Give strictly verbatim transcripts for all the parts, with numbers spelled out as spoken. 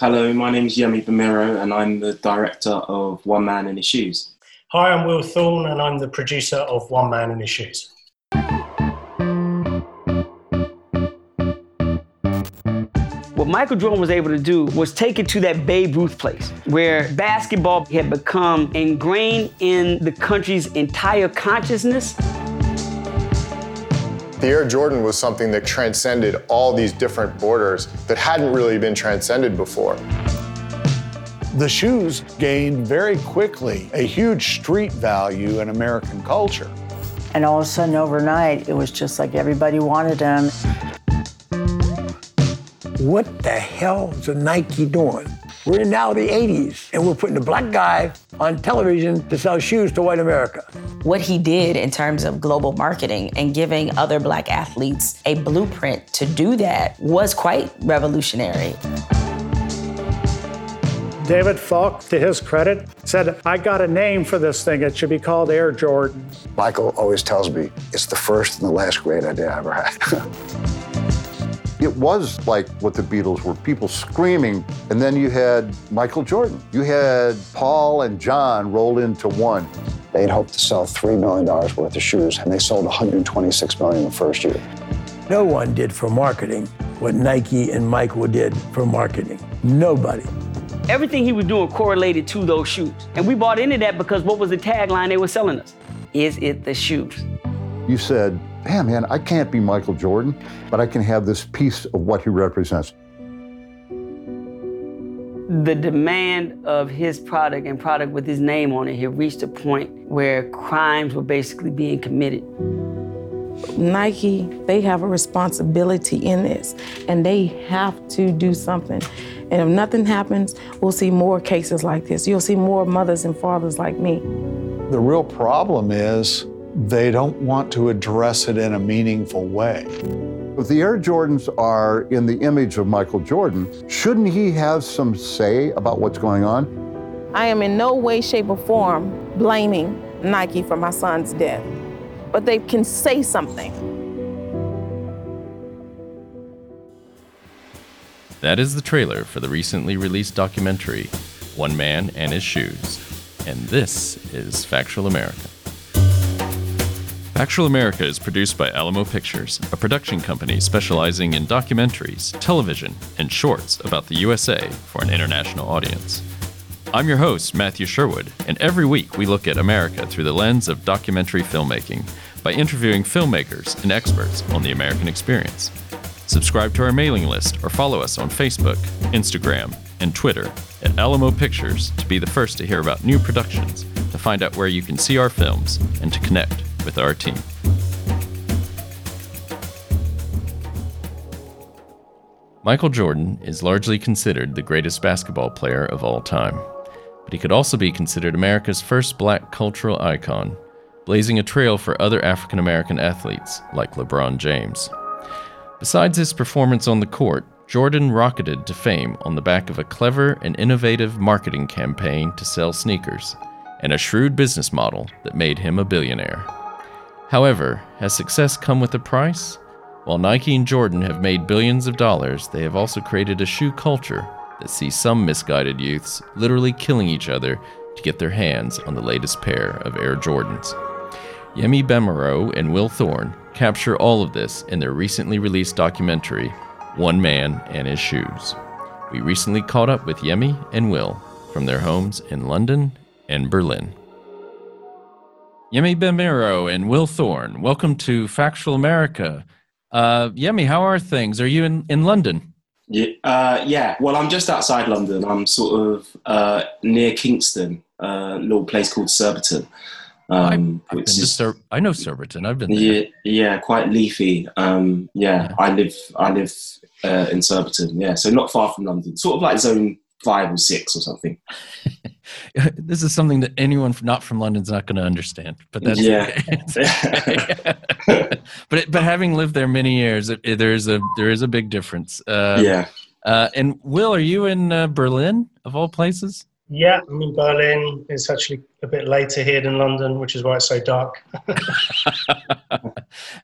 Hello, my name is Yemi Bamiro and I'm the director of One Man and His Shoes. Hi, I'm Will Thorne and I'm the producer of One Man and His Shoes. What Michael Jordan was able to do was take it to that Babe Ruth place where basketball had become ingrained in the country's entire consciousness. The Air Jordan was something that transcended all these different borders that hadn't really been transcended before. The shoes gained very quickly a huge street value in American culture. And all of a sudden overnight, it was just like everybody wanted them. What the hell is the Nike doing? We're in now the eighties, and we're putting a black guy on television to sell shoes to white America. What he did in terms of global marketing and giving other black athletes a blueprint to do that was quite revolutionary. David Falk, to his credit, said, I got a name for this thing. It should be called Air Jordan. Michael always tells me it's the first and the last great idea I ever had. It was like what the Beatles were, people screaming. And then you had Michael Jordan. You had Paul and John rolled into one. They'd hoped to sell three million dollars worth of shoes, and they sold one hundred twenty-six million dollars in the first year. No one did for marketing what Nike and Michael did for marketing. Nobody. Everything he was doing correlated to those shoes. And we bought into that because what was the tagline they were selling us? Is it the shoes? You said, damn, man, I can't be Michael Jordan, but I can have this piece of what he represents. The demand of his product and product with his name on it had reached a point where crimes were basically being committed. Nike, they have a responsibility in this, and they have to do something. And if nothing happens, we'll see more cases like this. You'll see more mothers and fathers like me. The real problem is they don't want to address it in a meaningful way. If the Air Jordans are in the image of Michael Jordan, shouldn't he have some say about what's going on? I am in no way, shape, or form blaming Nike for my son's death, but they can say something. That is the trailer for the recently released documentary, One Man and His Shoes. And this is Factual America. Factual America is produced by Alamo Pictures, a production company specializing in documentaries, television, and shorts about the U S A for an international audience. I'm your host, Matthew Sherwood, and every week we look at America through the lens of documentary filmmaking by interviewing filmmakers and experts on the American experience. Subscribe to our mailing list or follow us on Facebook, Instagram, and Twitter at Alamo Pictures to be the first to hear about new productions, to find out where you can see our films, and to connect with our team. Michael Jordan is largely considered the greatest basketball player of all time, but he could also be considered America's first black cultural icon, blazing a trail for other African American athletes like LeBron James. Besides his performance on the court, Jordan rocketed to fame on the back of a clever and innovative marketing campaign to sell sneakers, and a shrewd business model that made him a billionaire. However, has success come with a price? While Nike and Jordan have made billions of dollars, they have also created a shoe culture that sees some misguided youths literally killing each other to get their hands on the latest pair of Air Jordans. Yemi Bamiro and Will Thorne capture all of this in their recently released documentary, One Man and His Shoes. We recently caught up with Yemi and Will from their homes in London and Berlin. Yemi Bamiro and Will Thorne, welcome to Factual America. Uh, Yemi, how are things? Are you in, in London? Yeah, uh, yeah, well, I'm just outside London. I'm sort of uh, near Kingston, a uh, little place called Surbiton. Um, I, which is, Sur- I know Surbiton. I've been there. Yeah, yeah quite leafy. Um, yeah, yeah, I live I live uh, in Surbiton, yeah, so not far from London. Sort of like zone five or six or something. This is something that anyone not from London's not going to understand, but that's yeah. Okay. but but having lived there many years, there is a there is a big difference. Uh, yeah. Uh, and Will, are you in uh, Berlin of all places? Yeah, I'm in Berlin. It's actually a bit later here than London, which is why it's so dark. uh,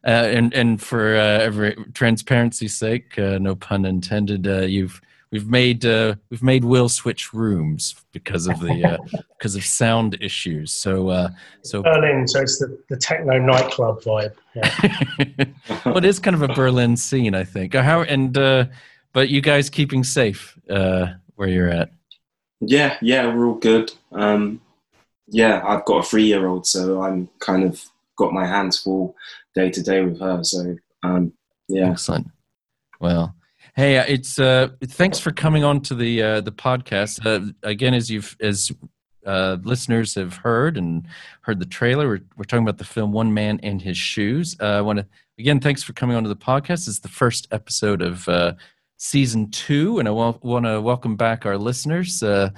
and and for uh, every transparency's sake, uh, no pun intended, uh, you've We've made uh, we've made Will switch rooms because of the uh, because of sound issues. So uh, so Berlin, so it's the, the techno nightclub vibe. Yeah. Well, it is kind of a Berlin scene, I think. How and uh, but you guys keeping safe uh, where you're at? Yeah, yeah, we're all good. Um, yeah, I've got a three-year-old, so I'm kind of got my hands full day to day with her. So um, yeah, excellent. Well. Hey, it's uh, thanks for coming on to the uh, the podcast uh, again. As you've as uh, listeners have heard and heard the trailer, we're, we're talking about the film One Man and His Shoes. Uh, I want to again thanks for coming on to the podcast. It's the first episode of uh, season two, and I w- want to welcome back our listeners. Uh,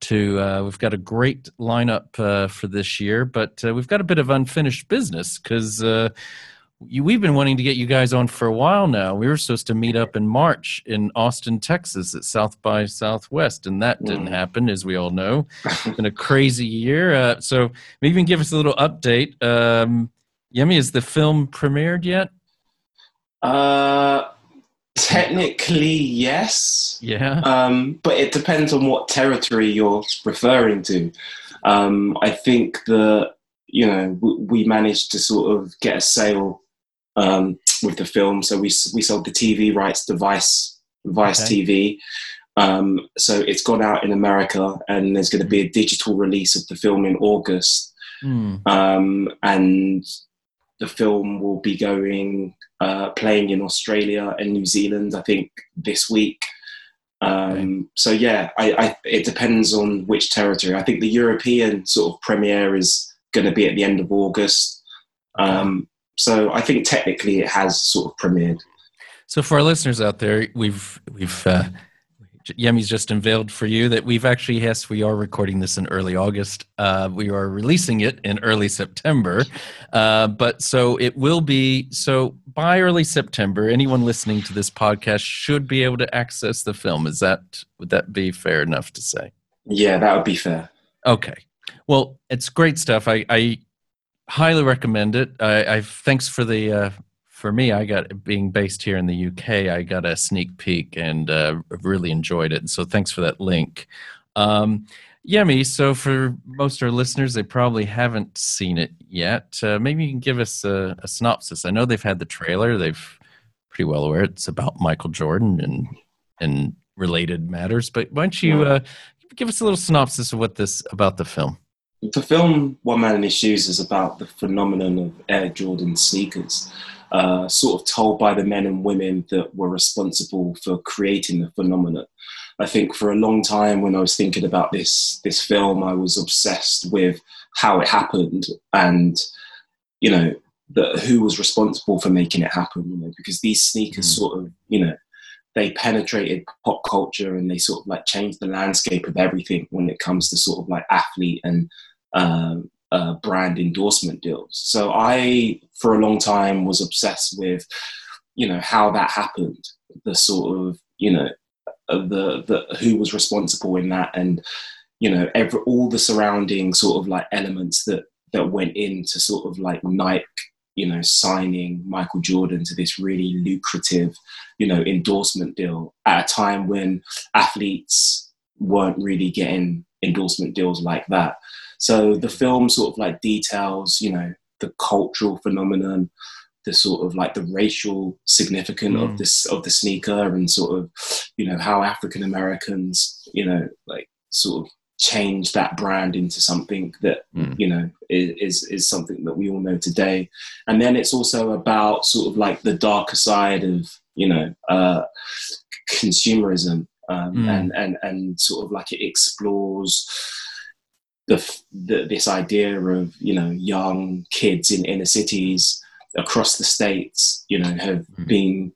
to uh, we've got a great lineup uh, for this year, but uh, we've got a bit of unfinished business because. Uh, You, we've been wanting to get you guys on for a while now. We were supposed to meet up in March in Austin, Texas at South by Southwest, and that didn't happen, as we all know. It's been a crazy year. Uh, so maybe you can give us a little update. Um, Yemi, is the film premiered yet? Uh, technically, yes. Yeah. Um, but it depends on what territory you're referring to. Um, I think the... you know, we managed to sort of get a sale um, with the film. So we we sold the T V rights to Vice, Vice okay. T V. Um, so it's gone out in America and there's going to be a digital release of the film in August. Mm. Um, and the film will be going, uh, playing in Australia and New Zealand, I think, this week. Um, okay. So, yeah, I, I, it depends on which territory. I think the European sort of premiere is... going to be at the end of August. Um, so I think technically it has sort of premiered. So for our listeners out there, we've, we've, uh, Yemi's just unveiled for you that we've actually, yes, we are recording this in early August. Uh, we are releasing it in early September. Uh, but so it will be, so by early September, anyone listening to this podcast should be able to access the film. Is that, would that be fair enough to say? Yeah, that would be fair. Okay. Well, it's great stuff. I, I highly recommend it. I, I thanks for the uh, for me. I got being based here in the U K. I got a sneak peek and uh, really enjoyed it. So thanks for that link, um, Yemi. So for most of our listeners, they probably haven't seen it yet. Uh, maybe you can give us a, a synopsis. I know they've had the trailer. They've pretty well aware it's about Michael Jordan and and related matters. But why don't you? Uh, Give us a little synopsis of what this about the film. The film One Man and His Shoes is about the phenomenon of Air Jordan sneakers, uh, sort of told by the men and women that were responsible for creating the phenomenon. I think for a long time when I was thinking about this this film, I was obsessed with how it happened and, you know, the, who was responsible for making it happen, you know, because these sneakers mm. sort of, you know, they penetrated pop culture and they sort of like changed the landscape of everything when it comes to sort of like athlete and um, uh, brand endorsement deals. So I, for a long time, was obsessed with, you know, how that happened, the sort of, you know, the, the who was responsible in that and, you know, every, all the surrounding sort of like elements that, that went into sort of like Nike, you know, signing Michael Jordan to this really lucrative, you know, endorsement deal at a time when athletes weren't really getting endorsement deals like that. So the film sort of like details, you know, the cultural phenomenon, the sort of like the racial significance mm. of this, of the sneaker and sort of, you know, how African Americans, you know, like sort of change that brand into something that mm. you know is, is is something that we all know today. And then it's also about sort of like the darker side of, you know, uh consumerism, um, mm. and and and sort of like it explores the, the this idea of, you know, young kids in inner cities across the states, you know, have mm. been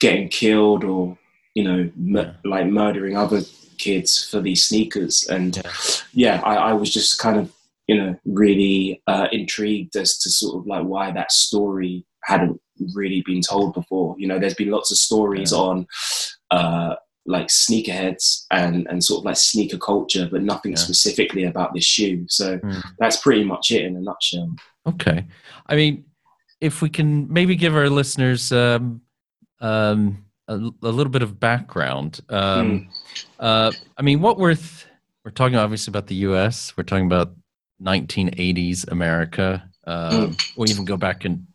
getting killed or, you know, yeah. m- like murdering other kids for these sneakers. And yeah, I, I was just kind of, you know, really uh, intrigued as to sort of like why that story hadn't really been told before. You know, there's been lots of stories yeah. on uh, like sneakerheads and, and sort of like sneaker culture, but nothing yeah. specifically about this shoe. So mm. that's pretty much it in a nutshell. Okay. I mean, if we can maybe give our listeners um, um, a, a little bit of background. Um, mm. uh, I mean, what we're th- we're talking obviously about the U S. We're talking about nineteen eighties America. Uh, mm. We even go back and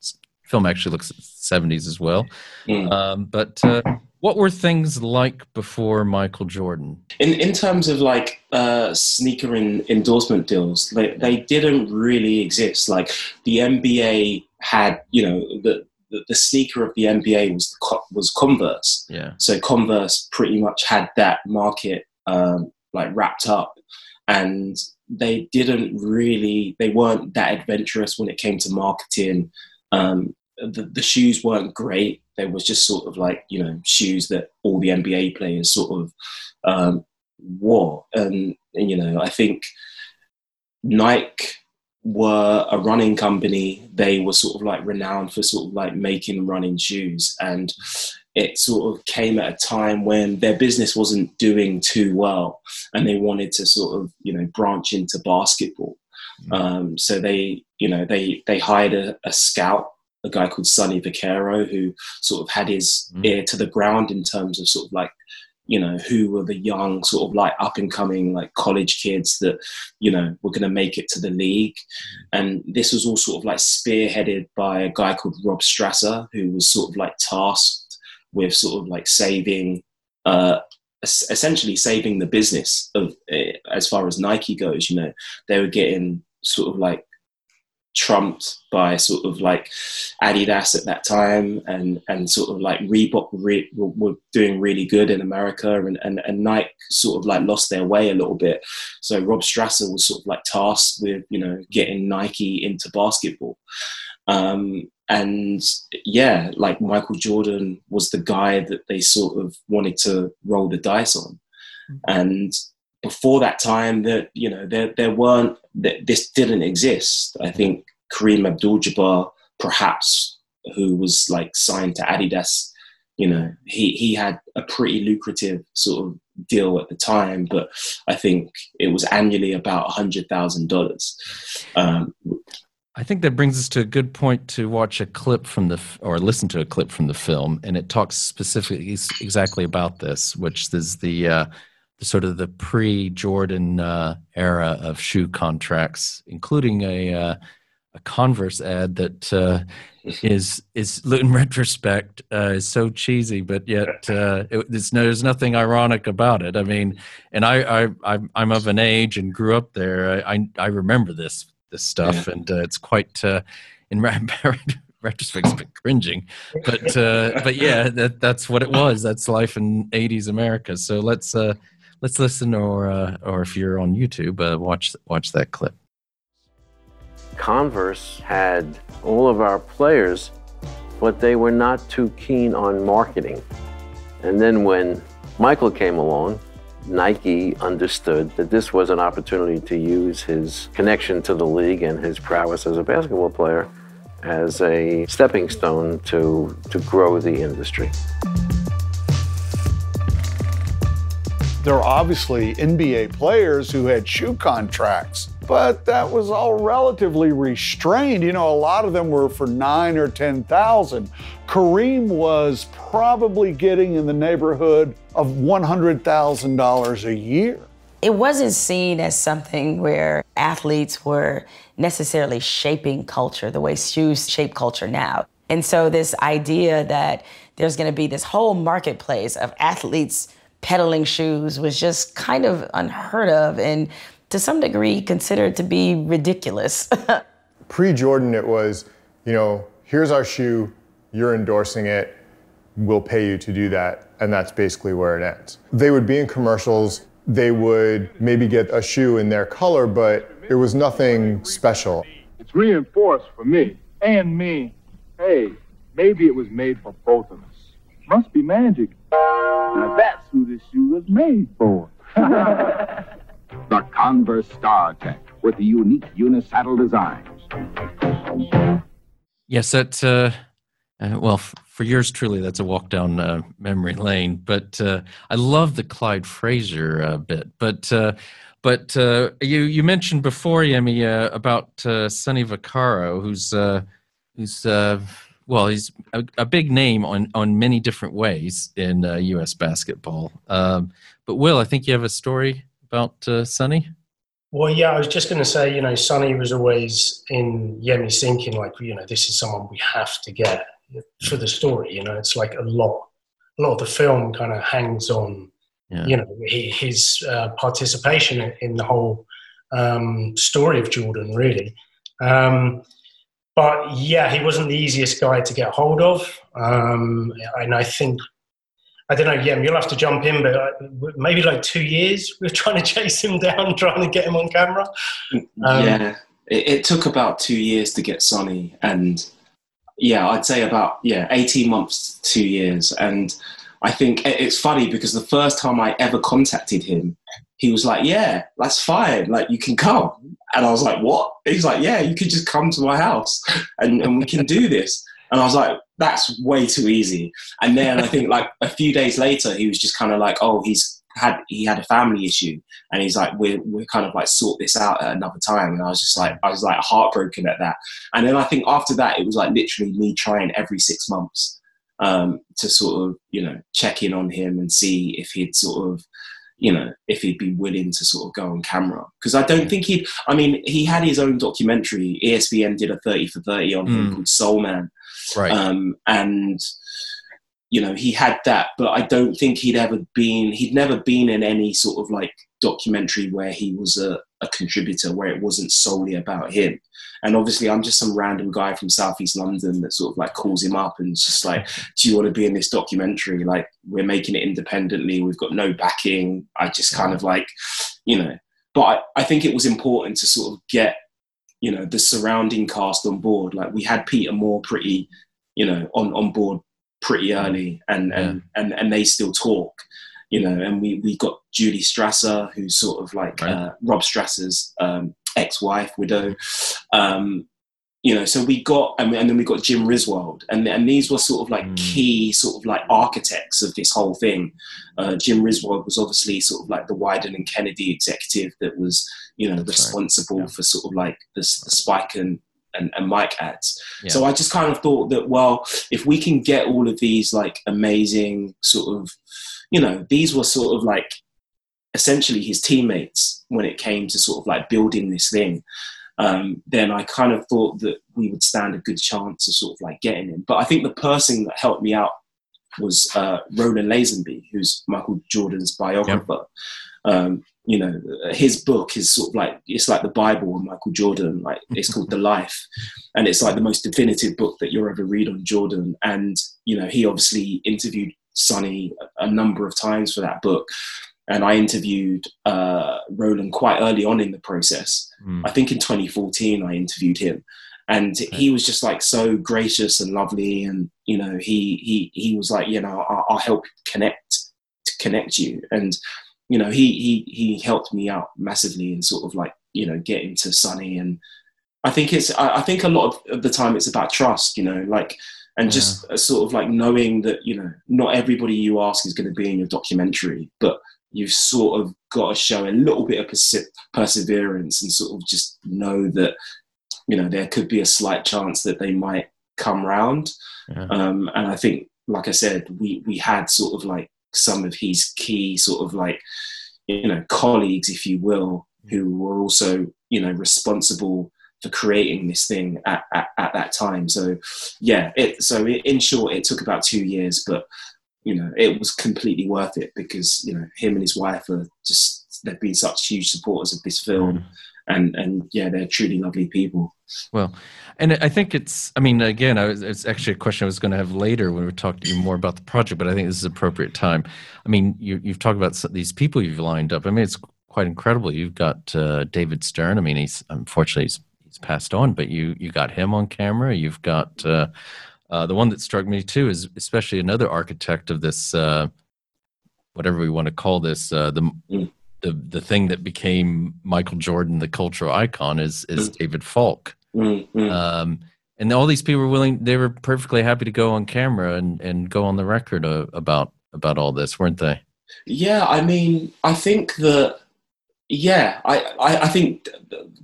film actually looks at the seventies as well. Mm. Um, but uh, what were things like before Michael Jordan? In in terms of like uh, sneaker in, endorsement deals, they, they didn't really exist. Like the N B A had, you know, the the sneaker of the N B A was was Converse. Yeah. So Converse pretty much had that market um, like wrapped up, and they didn't really, they weren't that adventurous when it came to marketing. Um, the, the shoes weren't great. They was just sort of like, you know, shoes that all the N B A players sort of um, wore. And, and, you know, I think Nike were a running company. They were sort of like renowned for sort of like making running shoes. And it sort of came at a time when their business wasn't doing too well and they wanted to sort of, you know, branch into basketball. Mm-hmm. Um, so they, you know, they, they hired a, a scout, a guy called Sonny Vaccaro, who sort of had his mm-hmm. ear to the ground in terms of sort of like, you know, who were the young sort of like up and coming like college kids that, you know, were going to make it to the league. And this was all sort of like spearheaded by a guy called Rob Strasser, who was sort of like tasked with sort of like saving, uh, essentially saving the business of, as far as Nike goes. You know, they were getting sort of like trumped by sort of like Adidas at that time, and and sort of like Reebok re- were doing really good in America, and, and and Nike sort of like lost their way a little bit. So Rob Strasser was sort of like tasked with, you know, getting Nike into basketball. Um, and yeah, like Michael Jordan was the guy that they sort of wanted to roll the dice on. Mm-hmm. And before that time, that, you know, there there weren't, this didn't exist. I think Kareem Abdul-Jabbar, perhaps, who was like signed to Adidas, you know, he, he had a pretty lucrative sort of deal at the time, but I think it was annually about one hundred thousand dollars. Um, I think that brings us to a good point to watch a clip from the, or listen to a clip from the film, and it talks specifically exactly about this, which is the uh, sort of the pre-Jordan uh, era of shoe contracts, including a uh, a Converse ad that uh, is is in retrospect uh, is so cheesy, but yet uh, it, it's no, there's nothing ironic about it. I mean, and I, I I'm, I'm of an age and grew up there. I I, I remember this this stuff, yeah. and uh, it's quite uh, in retrospect it's a bit cringing, but uh, but yeah, that that's what it was. That's life in eighties America. So let's. Uh, Let's listen, or uh, or if you're on YouTube, uh, watch watch that clip. Converse had all of our players, but they were not too keen on marketing. And then when Michael came along, Nike understood that this was an opportunity to use his connection to the league and his prowess as a basketball player as a stepping stone to, to grow the industry. There were obviously N B A players who had shoe contracts, but that was all relatively restrained. You know, a lot of them were for nine or ten thousand. Kareem was probably getting in the neighborhood of one hundred thousand dollars a year. It wasn't seen as something where athletes were necessarily shaping culture the way shoes shape culture now. And so this idea that there's going to be this whole marketplace of athletes peddling shoes was just kind of unheard of and to some degree considered to be ridiculous. Pre-Jordan, it was, you know, here's our shoe, you're endorsing it, we'll pay you to do that, and that's basically where it ends. They would be in commercials, they would maybe get a shoe in their color, but it was nothing special. It's reinforced for me and me. Hey, maybe it was made for both of us. Must be magic. Now that's who this shoe was made for. The Converse Star Tech with the unique unisaddle designs. Yes, that's, uh, uh, well, f- for yours truly, that's a walk down uh, memory lane. But uh, I love the Clyde Frazier uh, bit. But uh, but uh, you you mentioned before, Yemi, uh, about uh, Sonny Vaccaro, who's uh, who's. Uh, well, he's a, a big name on, on many different ways in uh, U S basketball. Um, but Will, I think you have a story about uh, Sonny? Well, yeah, I was just going to say, you know, Sonny was always in Yemi's thinking, like, you know, this is someone we have to get for the story. You know, it's like a lot, a lot of the film kind of hangs on, yeah. you know, his uh, participation in the whole um, story of Jordan, really. Um, but yeah, he wasn't the easiest guy to get hold of. Um, and I think, I don't know, Yem, you'll have to jump in, but maybe like two years we were trying to chase him down, trying to get him on camera. Um, yeah, it, it took about two years to get Sonny, and yeah, I'd say about yeah eighteen months to two years. And I think it's funny because the first time I ever contacted him, he was like, yeah, that's fine, like, you can come. And I was like, what? He's like, yeah, you could just come to my house and, and we can do this. And I was like, that's way too easy. And then I think like a few days later, he was just kind of like, oh, he's had, he had a family issue. And he's like, we're, we're kind of like sort this out at another time. And I was just like, I was like heartbroken at that. And then I think after that, it was like literally me trying every six months um, to sort of, you know, check in on him and see if he'd sort of, you know, if he'd be willing to sort of go on camera. Because I don't think he'd, I mean, he had his own documentary. E S P N did a thirty for thirty on him mm. called Soul Man. Right. Um, and, you know, he had that, but I don't think he'd ever been, he'd never been in any sort of like documentary where he was a, a contributor, where it wasn't solely about him. And obviously I'm just some random guy from Southeast London that sort of like calls him up and just like, do you want to be in this documentary? Like, we're making it independently. We've got no backing. I just kind of like, you know, but I, I think it was important to sort of get, you know, the surrounding cast on board. Like, we had Peter Moore pretty, you know, on, on board pretty early, and, yeah. and, and, and they still talk, you know, and we, we got Julie Strasser, who's sort of like right. uh, Rob Strasser's um, ex-wife, widow, um, you know, so we got, and, and then we got Jim Riswold, and, and these were sort of like mm. key sort of like architects of this whole thing. Uh, Jim Riswold was obviously sort of like the Wyden and Kennedy executive that was, you know, That's responsible right. yeah. for sort of like the, the Spike and, and, and Mike ads. Yeah. So I just kind of thought that, well, if we can get all of these like amazing sort of, you know, these were sort of like essentially his teammates when it came to sort of like building this thing. Um, then I kind of thought that we would stand a good chance of sort of like getting him. But I think the person that helped me out was uh, Roland Lazenby, who's Michael Jordan's biographer. Yep. Um, you know, his book is sort of like, it's like the Bible of Michael Jordan. Like, it's called The Life. And it's like the most definitive book that you'll ever read on Jordan. And, you know, he obviously interviewed Sonny a, a number of times for that book. And I interviewed uh, Roland quite early on in the process. Mm. I think in twenty fourteen, I interviewed him. And okay. he was just like so gracious and lovely. And, you know, he he he was like, you know, I'll, I'll help connect, to connect you. And, you know, he, he, he helped me out massively in sort of like, you know, getting to Sonny. And I think it's, I, I think a lot of the time it's about trust, you know, like, and yeah. just sort of like knowing that, you know, not everybody you ask is going to be in your documentary, but you've sort of got to show a little bit of perse- perseverance and sort of just know that, you know, there could be a slight chance that they might come round. Yeah. Um, and I think, like I said, we, we had sort of like some of his key sort of like, you know, colleagues, if you will, who were also, you know, responsible for creating this thing at, at, at that time. So yeah, it, so in short, it took about two years, but you know, it was completely worth it because, you know, him and his wife are just, they've been such huge supporters of this film mm. and, and yeah, they're truly lovely people. Well, and I think it's, I mean, again, I was, it's actually a question I was going to have later when we talked to you more about the project, but I think this is appropriate time. I mean, you, you've talked about these people you've lined up. I mean, it's quite incredible. You've got uh, David Stern. I mean, he's, unfortunately he's, he's passed on, but you, you got him on camera. You've got, uh, Uh, the one that struck me too is especially another architect of this, uh, whatever we want to call this, uh, the, the the thing that became Michael Jordan, the cultural icon, is is David Falk. Um, and all these people were willing; they were perfectly happy to go on camera and, and go on the record uh, about about all this, weren't they? Yeah, I mean, I think that Yeah, I, I, I think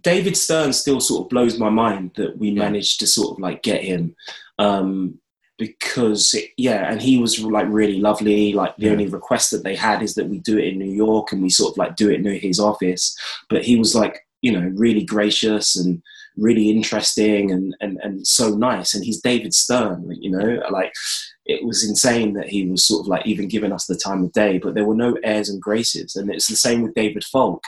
David Stern still sort of blows my mind that we yeah. managed to sort of like get him, um, because, it, yeah, and he was like really lovely. Like the yeah. only request that they had is that we do it in New York, and we sort of like do it near his office. But he was like, you know, really gracious and really interesting and, and, and so nice. And he's David Stern, you know, like it was insane that he was sort of like even giving us the time of day, but there were no airs and graces. And it's the same with David Falk.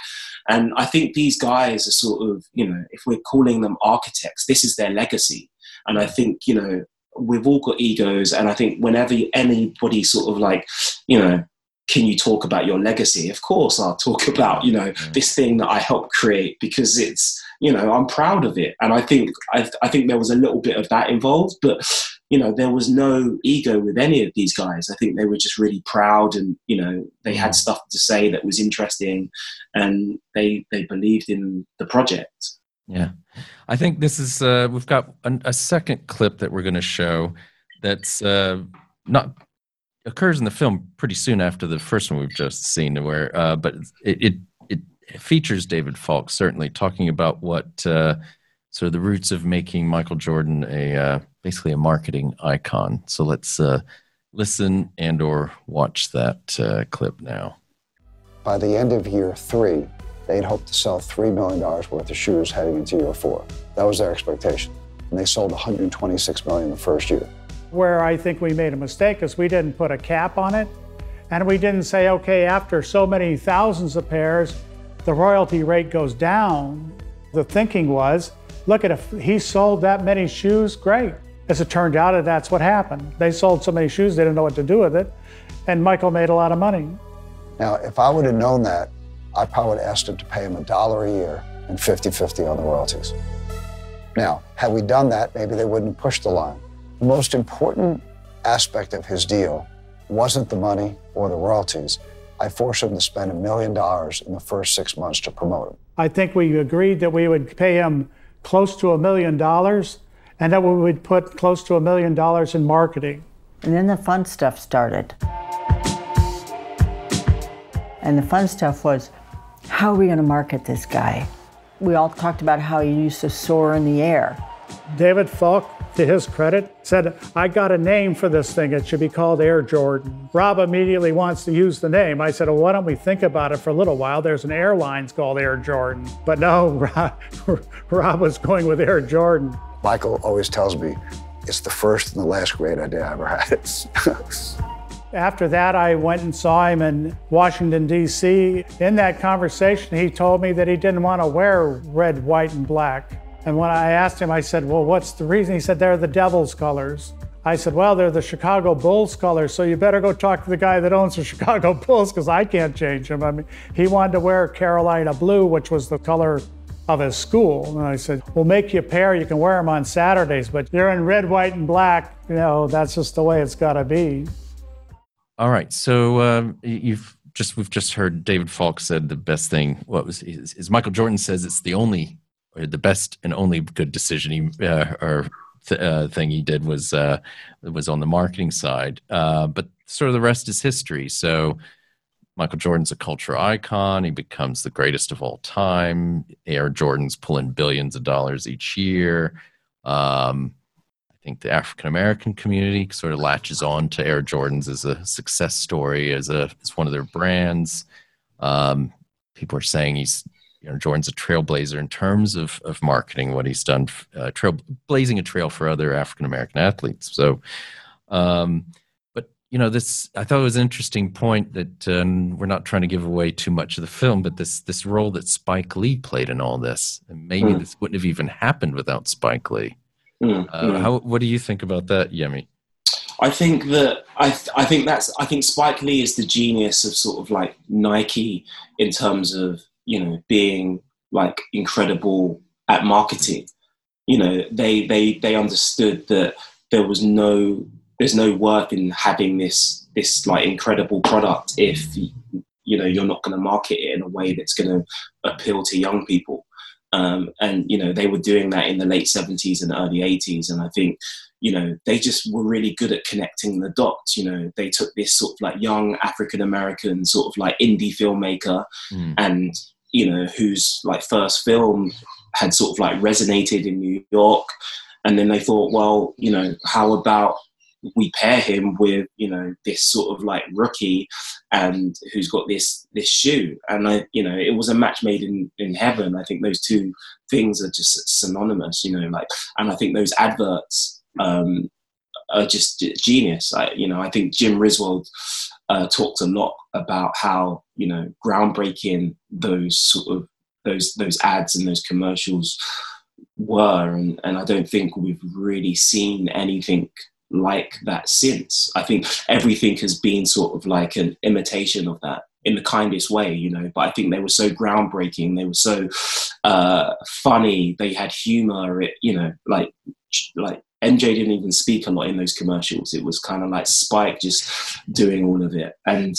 And I think these guys are sort of, you know, if we're calling them architects, this is their legacy. And I think, you know, we've all got egos. And I think whenever anybody sort of like, you know, can you talk about your legacy? Of course, I'll talk about, you know, this thing that I helped create, because it's, you know, I'm proud of it. And I think, I, I think there was a little bit of that involved, but, you know, there was no ego with any of these guys. I think they were just really proud, and, you know, they had stuff to say that was interesting, and they, they believed in the project. Yeah. I think this is, uh, we've got an, a second clip that we're going to show that's uh, not occurs in the film pretty soon after the first one we've just seen, where, uh, but it, it, features David Falk certainly talking about what uh, sort of the roots of making Michael Jordan a uh, basically a marketing icon. So let's uh, listen and or watch that uh, clip now. By the end of year three, they'd hoped to sell three million dollars worth of shoes heading into year four. That was their expectation. And they sold one hundred twenty-six million dollars the first year. Where I think we made a mistake is we didn't put a cap on it. And we didn't say, okay, after so many thousands of pairs, the royalty rate goes down. The thinking was, look at if he sold that many shoes, great. As it turned out, that's what happened. They sold so many shoes, they didn't know what to do with it. And Michael made a lot of money. Now, if I would have known that, I probably would have asked him to pay him a dollar a year and fifty-fifty on the royalties. Now, had we done that, maybe they wouldn't push the line. The most important aspect of his deal wasn't the money or the royalties. I forced him to spend a million dollars in the first six months to promote him. I think we agreed that we would pay him close to a million dollars and that we would put close to a million dollars in marketing. And then the fun stuff started. And the fun stuff was, how are we going to market this guy? We all talked about how he used to soar in the air. David Falk, to his credit, said, I got a name for this thing. It should be called Air Jordan. Rob immediately wants to use the name. I said, well, why don't we think about it for a little while? There's an airlines called Air Jordan. But no, Rob, Rob was going with Air Jordan. Michael always tells me, it's the first and the last great idea I ever had. After that, I went and saw him in Washington, D C. In that conversation, he told me that he didn't want to wear red, white, and black. And when I asked him, I said, well, what's the reason? He said, they're the devil's colors. I said, well, they're the Chicago Bulls colors, so you better go talk to the guy that owns the Chicago Bulls, because I can't change him. I mean, he wanted to wear Carolina blue, which was the color of his school. And I said, we'll make you a pair. You can wear them on Saturdays, but you're in red, white, and black. You know, that's just the way it's got to be. All right. So um, you've just we've just heard David Falk said the best thing. What was is, is Michael Jordan says it's the only or the best and only good decision he uh, or th- uh, thing he did was uh, was on the marketing side. Uh, but sort of the rest is history. So Michael Jordan's a culture icon. He becomes the greatest of all time. Air Jordan's pulling billions of dollars each year. Um, I think the African-American community sort of latches on to Air Jordans as a success story, as a as one of their brands. Um, people are saying he's You know, Jordan's a trailblazer in terms of, of marketing, what he's done, uh, trail, blazing a trail for other African-American athletes. So, um, but, you know, this, I thought it was an interesting point that um, we're not trying to give away too much of the film, but this this role that Spike Lee played in all this, and maybe mm. this wouldn't have even happened without Spike Lee. Mm, uh, mm. How, what do you think about that, Yemi? I think that I, th- I think that's I think Spike Lee is the genius of sort of like Nike in terms of, you know, being like incredible at marketing. You know, they, they, they understood that there was no, there's no worth in having this, this like incredible product if, you know, you're not going to market it in a way that's going to appeal to young people. Um, and, you know, they were doing that in the late seventies and early eighties. And I think, you know, they just were really good at connecting the dots. You know, they took this sort of like young African American sort of like indie filmmaker mm. and, you know, whose like first film had sort of like resonated in New York. And then they thought, well, you know, how about we pair him with, you know, this sort of like rookie and who's got this, this shoe. And I, you know, it was a match made in, in heaven. I think those two things are just synonymous, you know, like, and I think those adverts, um, are just genius. I, you know, I think Jim Riswold uh, talked a lot about how, you know, groundbreaking those sort of those those ads and those commercials were, and, and I don't think we've really seen anything like that since. I think everything has been sort of like an imitation of that in the kindest way, you know, but I think they were so groundbreaking, they were so uh, funny, they had humor, it, you know, like like M J didn't even speak a lot in those commercials. It was kind of like Spike just doing all of it. And,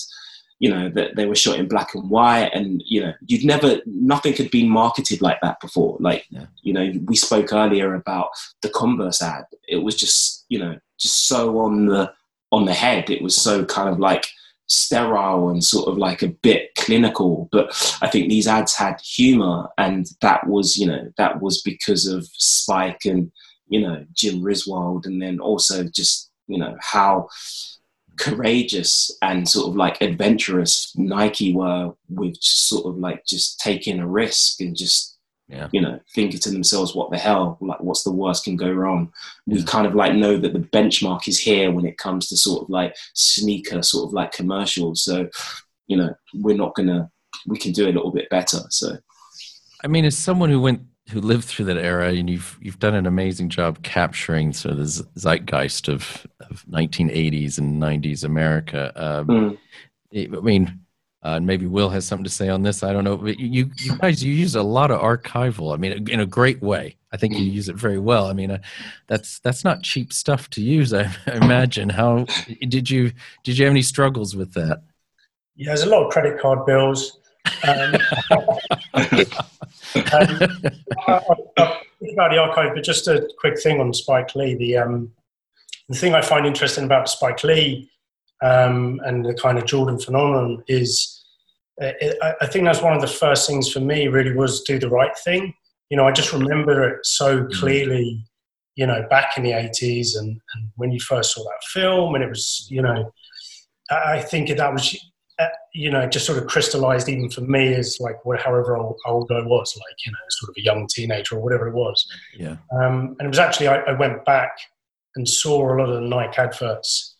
you know, that they were shot in black and white, and, you know, you'd never, nothing had been marketed like that before. Like, yeah. You know, we spoke earlier about the Converse ad. It was just, you know, just so on the, on the head. It was so kind of like sterile and sort of like a bit clinical, but I think these ads had humor, and that was, you know, that was because of Spike and, you know, Jim Riswold, and then also just, you know, how courageous and sort of like adventurous Nike were with just sort of like just taking a risk and just, yeah. you know, thinking to themselves, what the hell, like what's the worst can go wrong? Yeah. We kind of like know that the benchmark is here when it comes to sort of like sneaker sort of like commercials. So, you know, we're not gonna, we can do a little bit better. So, I mean, as someone who went, who lived through that era, and you've you've done an amazing job capturing sort of the zeitgeist of, of nineteen eighties and nineties America. Um, mm. it, I mean, uh, and maybe Will has something to say on this. I don't know. But you, you guys, you use a lot of archival. I mean, in a great way. I think you use it very well. I mean, uh, that's that's not cheap stuff to use, I, I imagine. How did you did you have any struggles with that? Yeah, there's a lot of credit card bills. um, um, I'll think about the archive, but just a quick thing on Spike Lee. The um, the thing I find interesting about Spike Lee um, and the kind of Jordan phenomenon is, uh, it, I think that's one of the first things for me. Really was do the right thing. You know, I just remember it so clearly. You know, back in the eighties, and, and when you first saw that film, and it was, you know, I, I think that was. Uh, you know, just sort of crystallized even for me as like what, however old, old I was, like, you know, sort of a young teenager or whatever it was. Yeah. Um, and it was actually, I, I went back and saw a lot of the Nike adverts,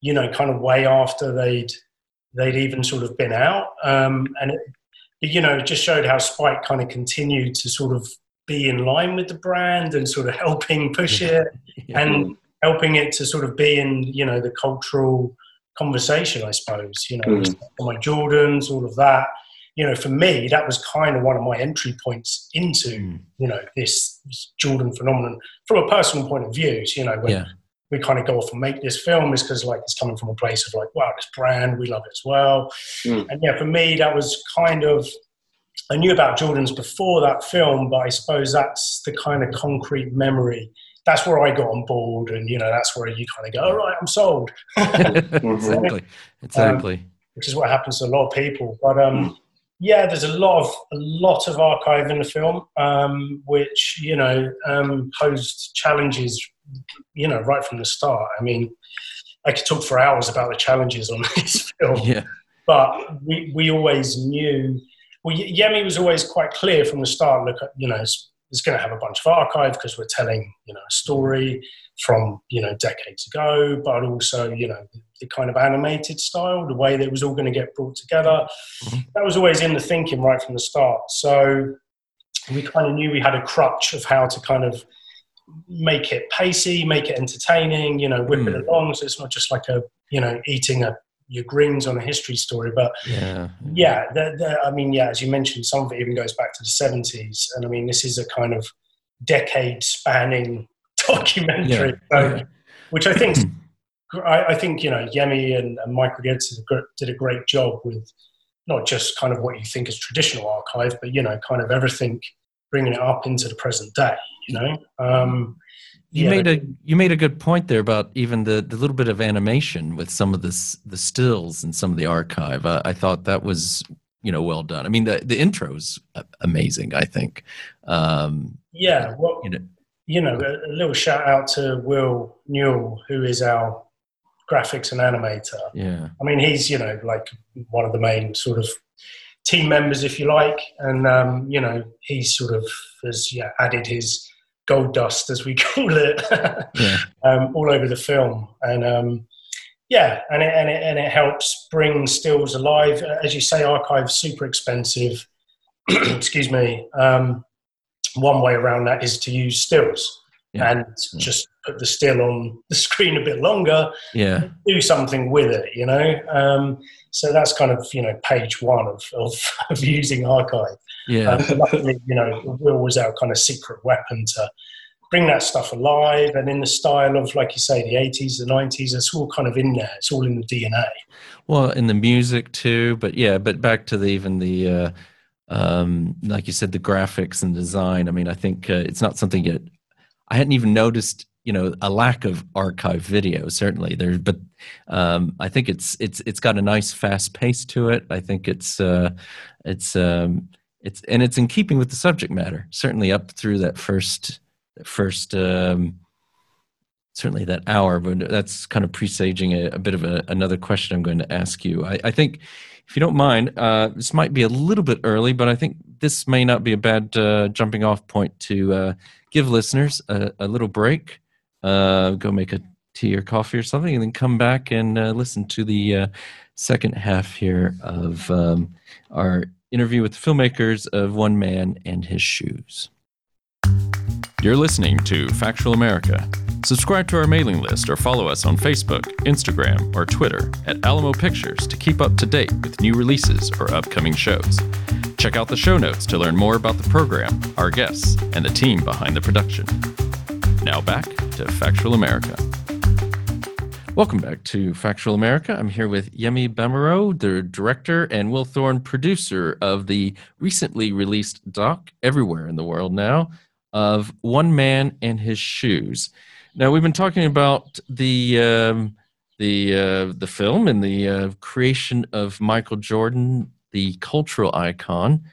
you know, kind of way after they'd, they'd even sort of been out. Um, and, it, you know, it just showed how Spike kind of continued to sort of be in line with the brand and sort of helping push it yeah. and helping it to sort of be in, you know, the cultural conversation, I suppose, you know, mm. my Jordans, all of that, you know, for me, that was kind of one of my entry points into, mm. you know, this Jordan phenomenon from a personal point of view. You know, when yeah. we kind of go off and make this film is because like it's coming from a place of like, wow, this brand, we love it as well. Mm. And yeah, for me, that was kind of, I knew about Jordans before that film, but I suppose that's the kind of concrete memory. That's where I got on board, and you know, that's where you kind of go, all right, I'm sold. exactly, exactly. Um, which is what happens to a lot of people. But um, mm. yeah, there's a lot of a lot of archive in the film, um, which you know um, posed challenges, you know, right from the start. I mean, I could talk for hours about the challenges on this film, yeah. but we we always knew. Well, Yemi was always quite clear from the start. Look, you know. It's going to have a bunch of archive because we're telling, you know, a story from, you know, decades ago, but also, you know, the, the kind of animated style, the way that it was all going to get brought together. Mm-hmm. That was always in the thinking right from the start. So we kind of knew we had a crutch of how to kind of make it pacey, make it entertaining, you know, whip mm. it along. So it's not just like a, you know, eating a, your greens on a history story, but yeah, yeah they're, they're, I mean, yeah, as you mentioned, some of it even goes back to the seventies. And I mean, this is a kind of decade spanning documentary, yeah, so, yeah. which I think, I, I think, you know, Yemi and, and Michael Geddes did a great job with not just kind of what you think is traditional archive, but, you know, kind of everything, bringing it up into the present day, you know? Um, You yeah. made a you made a good point there about even the, the little bit of animation with some of the the stills and some of the archive. I, I thought that was you know, well done. I mean, the, the intro's amazing, I think. Um, yeah. Well, you know, you know, a little shout out to Will Newell, who is our graphics and animator. Yeah. I mean, he's, you know, like one of the main sort of team members, if you like. And, um, you know, he sort of has yeah, added his gold dust, as we call it, yeah. um, all over the film. And, um, yeah, and it, and it and it helps bring stills alive. As you say, archive's super expensive. Excuse me. Um, one way around that is to use stills yeah. and yeah. just put the still on the screen a bit longer. Yeah, and do something with it, you know. Um, so that's kind of you know page one of of, of using archive. Yeah, um, luckily, you know, Will was our kind of secret weapon to bring that stuff alive, and in the style of, like you say, the eighties, the nineties, it's all kind of in there. It's all in the D N A. Well, in the music too, but yeah, but back to the, even the, uh, um, like you said, the graphics and design. I mean, I think uh, it's not something yet. I hadn't even noticed, you know, a lack of archive video, certainly there, but um, I think it's, it's, it's got a nice fast pace to it. I think it's, uh, it's, um, it's, and it's in keeping with the subject matter, certainly up through that first, First, um, certainly that hour, but that's kind of presaging a, a bit of a, another question I'm going to ask you. I, I think, if you don't mind, uh, this might be a little bit early, but I think this may not be a bad uh, jumping off point to uh, give listeners a, a little break, uh, go make a tea or coffee or something, and then come back and uh, listen to the uh, second half here of um, our interview with the filmmakers of One Man and His Shoes. You're listening to Factual America. Subscribe to our mailing list or follow us on Facebook, Instagram, or Twitter at Alamo Pictures to keep up to date with new releases or upcoming shows. Check out the show notes to learn more about the program, our guests, and the team behind the production. Now back to Factual America. Welcome back to Factual America. I'm here with Yemi Bamiro, the director, and Will Thorne, producer of the recently released doc, Everywhere in the World Now, of One Man and His Shoes. Now, we've been talking about the um, the uh, the film and the uh, creation of Michael Jordan, the cultural icon.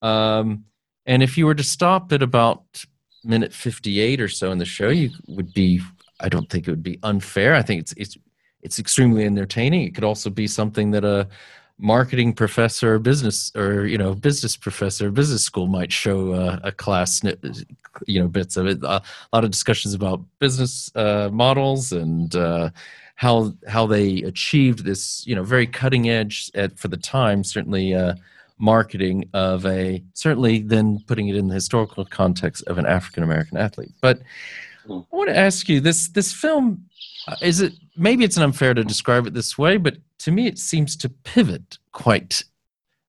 Um, and if you were to stop at about minute fifty-eight or so in the show, you would be, I don't think it would be unfair. I think it's it's it's extremely entertaining. It could also be something that a marketing professor, business, or you know, business professor, business school might show uh, a class, you know, bits of it. A lot of discussions about business uh, models and uh, how how they achieved this, you know, very cutting edge at, for the time, certainly uh, marketing of a, certainly then putting it in the historical context of an African American athlete. But I want to ask you this: this film, is it? Maybe it's unfair to describe it this way, but to me, it seems to pivot quite,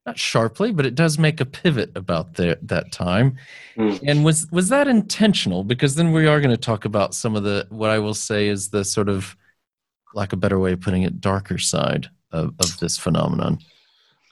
not sharply, but it does make a pivot about the, that time. Mm. And was was that intentional? Because then we are going to talk about some of the, what I will say is the sort of, like a better way of putting it, darker side of, of this phenomenon.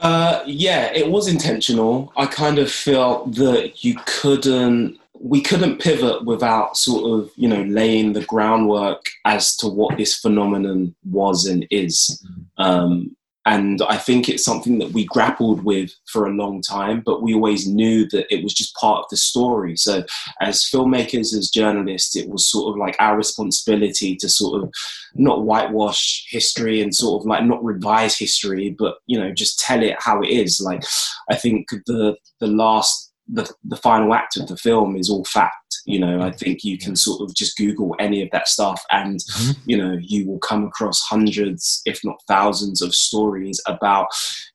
Uh, yeah, it was intentional. I kind of felt that you couldn't, we couldn't pivot without sort of, you know, laying the groundwork as to what this phenomenon was and is. Um, and I think it's something that we grappled with for a long time, but we always knew that it was just part of the story. So as filmmakers, as journalists, it was sort of like our responsibility to sort of not whitewash history and sort of like not revise history, but, you know, just tell it how it is. Like, I think the, the last, The, the final act of the film is all fact, you know. I think you can sort of just Google any of that stuff and, you know, you will come across hundreds, if not thousands, of stories about,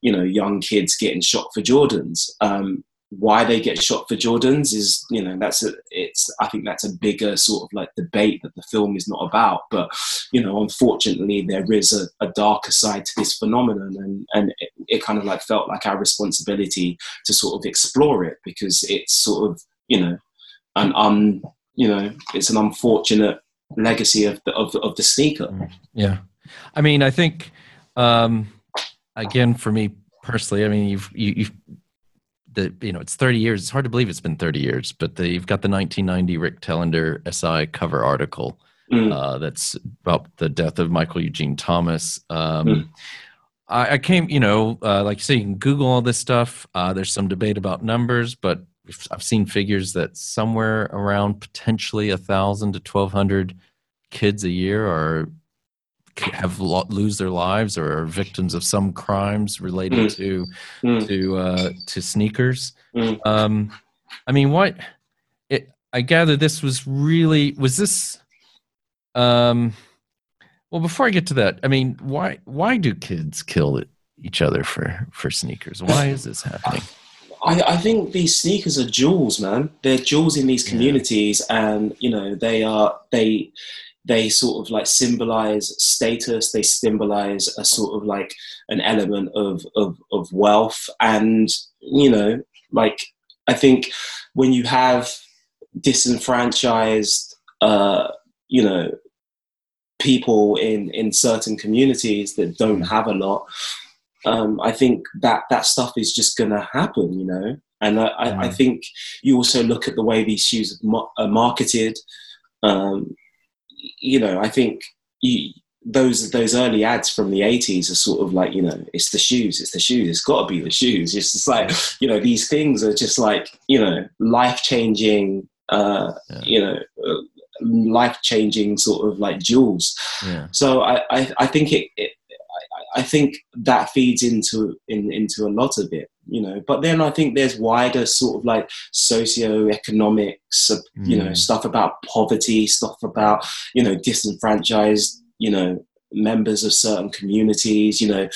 you know, young kids getting shot for Jordans. Um, why they get shot for Jordans is, you know, that's a, it's, I think that's a bigger sort of like debate that the film is not about, but, you know, unfortunately there is a, a darker side to this phenomenon, and, and it, it kind of like felt like our responsibility to sort of explore it, because it's sort of, you know, an un, you know, it's an unfortunate legacy of the, of, of the sneaker. Yeah. I mean, I think, um, again, for me personally, I mean, you've, you, you've, The, you know, it's thirty years. It's hard to believe it's been thirty years, but the, you've got the nineteen ninety Rick Tellender S I cover article mm. uh, that's about the death of Michael Eugene Thomas. Um, mm. I, I came, you know, uh, like you say, you can Google all this stuff. Uh, there's some debate about numbers, but I've seen figures that somewhere around potentially one thousand to twelve hundred kids a year are have lo- lose their lives or are victims of some crimes related mm. to mm. to uh, to sneakers. Mm. Um, I mean, what? It, I gather this was really was this. Um, well, before I get to that, I mean, why why do kids kill each other for, for sneakers? Why is this happening? I, I think these sneakers are jewels, man. They're jewels in these communities, yeah. and you know they are they they sort of like symbolize status. They symbolize a sort of like an element of of, of wealth, and you know, like I think when you have disenfranchised, uh, you know, people in in certain communities that don't have a lot. Um, I think that that stuff is just going to happen, you know. And I, yeah. I, I think you also look at the way these shoes are marketed. Um, you know, I think you, those those early ads from the eighties are sort of like, you know, it's the shoes, it's the shoes, it's got to be the shoes. It's just like, you know, these things are just like, you know, life-changing, uh, yeah. you know, uh, life-changing sort of like jewels. Yeah. So I, I, I think it... it I think that feeds into in, into a lot of it, you know. But then I think there's wider sort of like socioeconomics, of, mm. you know, stuff about poverty, stuff about, you know, disenfranchised, you know, members of certain communities. You know,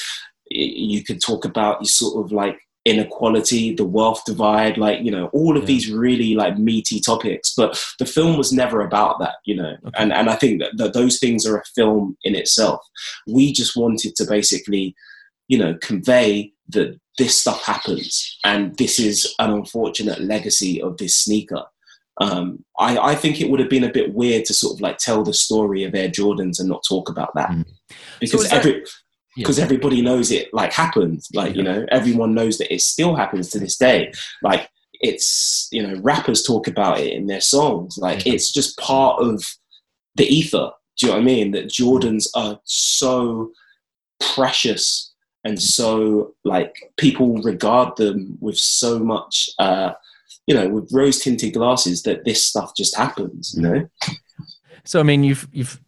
you could talk about sort of like inequality, the wealth divide, like, you know, all of yeah. these really like meaty topics. But the film was never about that, you know. Okay. And and I think that, that those things are a film in itself. We just wanted to basically, you know, convey that this stuff happens and this is an unfortunate legacy of this sneaker. Um, I, I think it would have been a bit weird to sort of like tell the story of Air Jordans and not talk about that. Mm. Because so every... That- Because yeah. everybody knows it, like, happened. Like, yeah. you know, everyone knows that it still happens to this day. Like, it's, you know, rappers talk about it in their songs. Like, yeah. it's just part of the ether. Do you know what I mean? That Jordans are so precious and so, like, people regard them with so much, uh, you know, with rose-tinted glasses that this stuff just happens, you know? So, I mean, you've you've...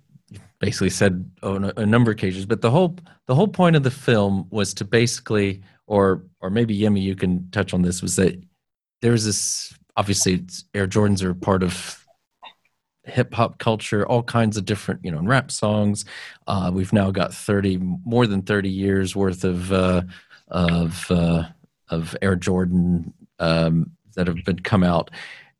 basically said on a number of occasions, but the whole the whole point of the film was to basically, or or maybe Yemi, you can touch on this, was that there's this, obviously Air Jordans are part of hip hop culture, all kinds of different, you know, rap songs. Uh, we've now got thirty, more than thirty years worth of uh, of uh, of Air Jordan um, that have been come out.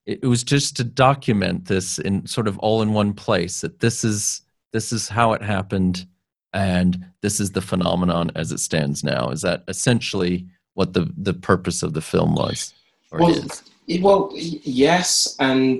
It, it was just to document this in sort of all in one place, that this is. This is how it happened, and this is the phenomenon as it stands now. Is that essentially what the, the purpose of the film was? Or well, is? well, yes, and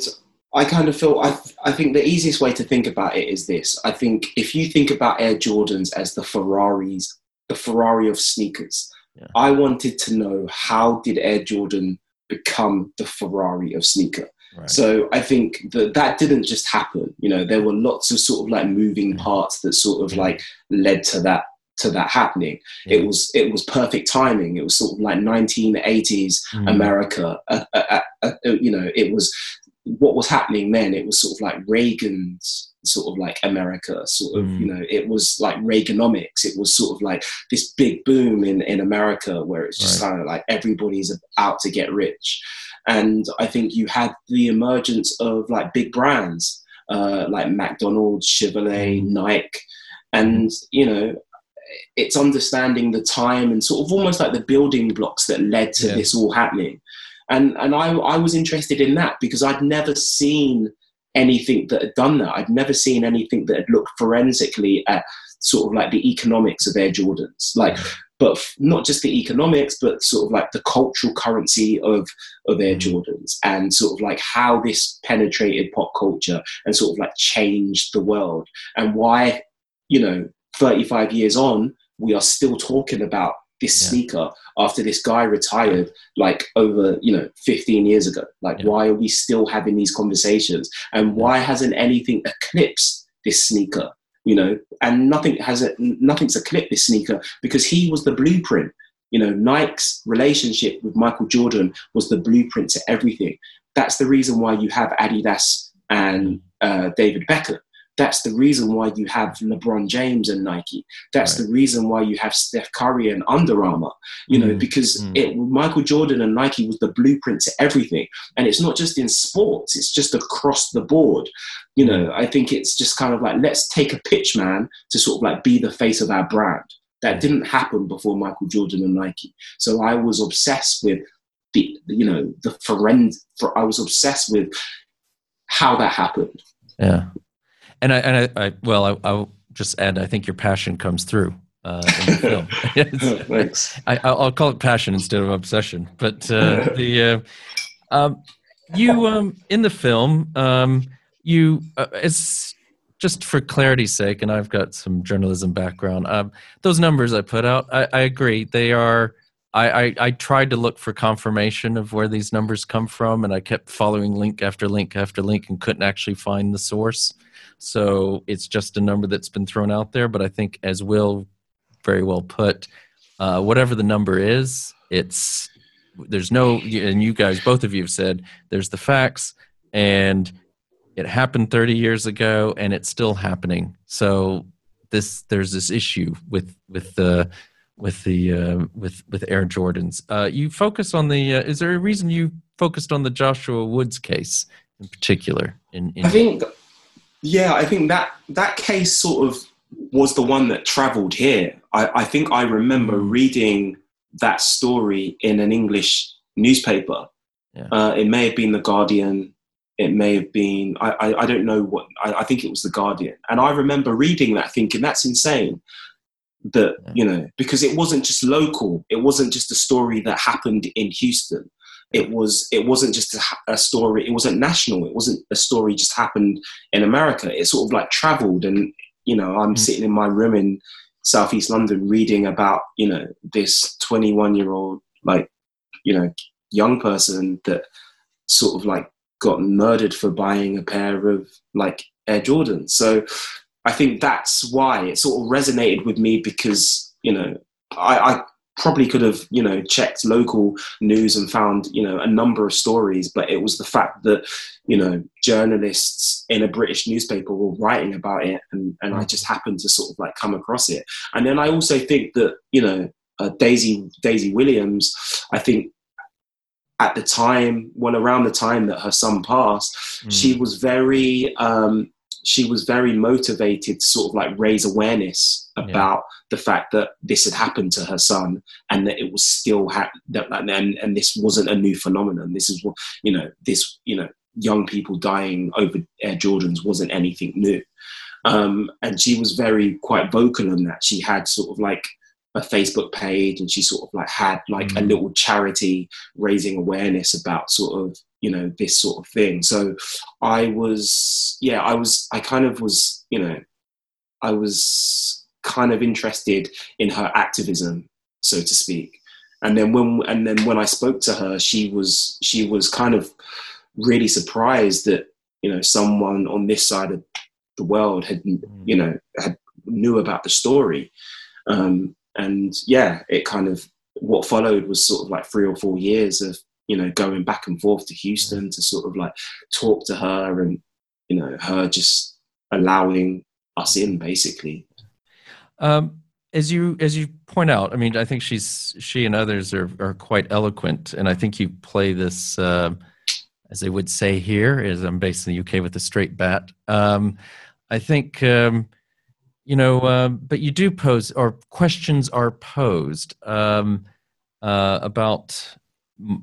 I kind of feel, I I think the easiest way to think about it is this. I think if you think about Air Jordans as the Ferraris, the Ferrari of sneakers, yeah. I wanted to know, how did Air Jordan become the Ferrari of sneaker? Right. So I think that that didn't just happen. You know, there were lots of sort of like moving parts that sort of like led to that to that happening. Yeah. It was it was perfect timing. It was sort of like nineteen eighties mm. America. Uh, uh, uh, uh, you know, it was what was happening then. It was sort of like Reagan's sort of like America, sort of, mm. you know, it was like Reaganomics. It was sort of like this big boom in, in America where it's just right. kind of like everybody's out to get rich. And I think you had the emergence of like big brands, uh, like McDonald's, Chevrolet, Nike. And, you know, it's understanding the time and sort of almost like the building blocks that led to yeah. this all happening. And and I, I was interested in that because I'd never seen anything that had done that. I'd never seen anything that had looked forensically at sort of like the economics of Air Jordans. Like, but not just the economics, but sort of like the cultural currency of, of Air Jordans and sort of like how this penetrated pop culture and sort of like changed the world and why, you know, thirty-five years on, we are still talking about this yeah. sneaker after this guy retired like over, you know, fifteen years ago. Like, yeah. why are we still having these conversations? And why hasn't anything eclipsed this sneaker? you know, and nothing has a, nothing's a clip this sneaker, because he was the blueprint. You know, Nike's relationship with Michael Jordan was the blueprint to everything. That's the reason why you have Adidas and uh, David Beckham. That's the reason why you have LeBron James and Nike. That's right. The reason why you have Steph Curry and Under Armour, you know, mm, because mm. it Michael Jordan and Nike was the blueprint to everything. And it's not just in sports, it's just across the board. You know, I think it's just kind of like, let's take a pitch, man, to sort of like be the face of our brand. That didn't happen before Michael Jordan and Nike. So I was obsessed with the, you know, the forend. For, I was obsessed with how that happened. Yeah, and I and I, I well, I, I'll just add. I think your passion comes through uh, in the film. Thanks. I, I'll call it passion instead of obsession. But uh, the uh, um, you um, in the film, um, you uh, it's. Just for clarity's sake, and I've got some journalism background, um, those numbers I put out, I, I agree. They are, I, I, I tried to look for confirmation of where these numbers come from, and I kept following link after link after link and couldn't actually find the source. So it's just a number that's been thrown out there. But I think, as Will very well put, uh, whatever the number is, it's, there's no, and you guys, both of you have said, there's the facts, and it happened thirty years ago, and it's still happening. So this there's this issue with with the with the uh, with with Air Jordans. Uh, you focus on the. Uh, is there a reason you focused on the Joshua Woods case in particular? In, in- I think, yeah, I think that that case sort of was the one that traveled here. I, I think I remember reading that story in an English newspaper. Yeah. Uh, it may have been The Guardian. It may have been, I, I, I don't know what, I, I think it was The Guardian. And I remember reading that thinking, that's insane. That, you know, because it wasn't just local. It wasn't just a story that happened in Houston. It was, it wasn't just a, a story, it wasn't national. It wasn't a story just happened in America. It sort of like traveled. And, you know, I'm mm-hmm. sitting in my room in Southeast London reading about, you know, this twenty-one year old, like, you know, young person that sort of like, got murdered for buying a pair of like Air Jordans. So I think that's why it sort of resonated with me, because, you know, I, I probably could have, you know, checked local news and found, you know, a number of stories, but it was the fact that, you know, journalists in a British newspaper were writing about it, and, and I just happened to sort of like come across it. And then I also think that, you know, uh, Daisy, Daisy Williams, I think, at the time, well, around the time that her son passed, mm. she was very, um, she was very motivated to sort of like raise awareness about yeah. the fact that this had happened to her son, and that it was still ha- that, and and this wasn't a new phenomenon. This is what, you know, this, you know, young people dying over Air Jordans wasn't anything new, um, and she was very quite vocal on that. She had sort of like a Facebook page, and she sort of like had like mm-hmm. a little charity raising awareness about sort of, you know, this sort of thing. So I was, yeah, I was, I kind of was, you know, I was kind of interested in her activism, so to speak. And then when, and then when I spoke to her, she was, she was kind of really surprised that, you know, someone on this side of the world had, you know, had knew about the story. Um, And yeah, it kind of, what followed was sort of like three or four years of, you know, going back and forth to Houston to sort of like talk to her, and, you know, her just allowing us in, basically. Um, as you, as you point out, I mean, I think she's, she and others are, are quite eloquent, and I think you play this, uh, as they would say here, is I'm based in the U K, with a straight bat. Um, I think, um, You know, uh, but you do pose, or questions are posed um, uh, about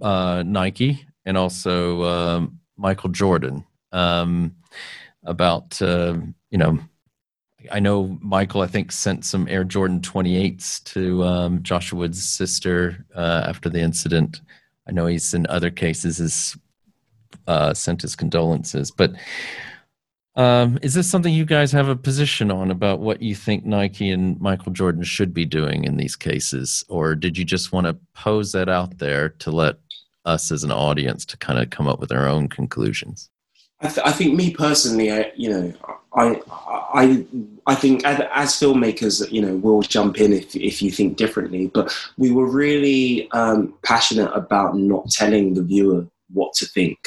uh, Nike, and also uh, Michael Jordan. Um, about uh, you know, I know Michael, I think, sent some Air Jordan twenty-eights to um, Joshua Wood's sister uh, after the incident. I know he's in other cases has uh, sent his condolences, but. Um, is this something you guys have a position on about what you think Nike and Michael Jordan should be doing in these cases? Or did you just want to pose that out there to let us as an audience to kind of come up with our own conclusions? I, th- I think me personally, I, you know, I, I, I think as, as filmmakers, you know, we'll jump in if, if you think differently, but we were really um, passionate about not telling the viewer what to think.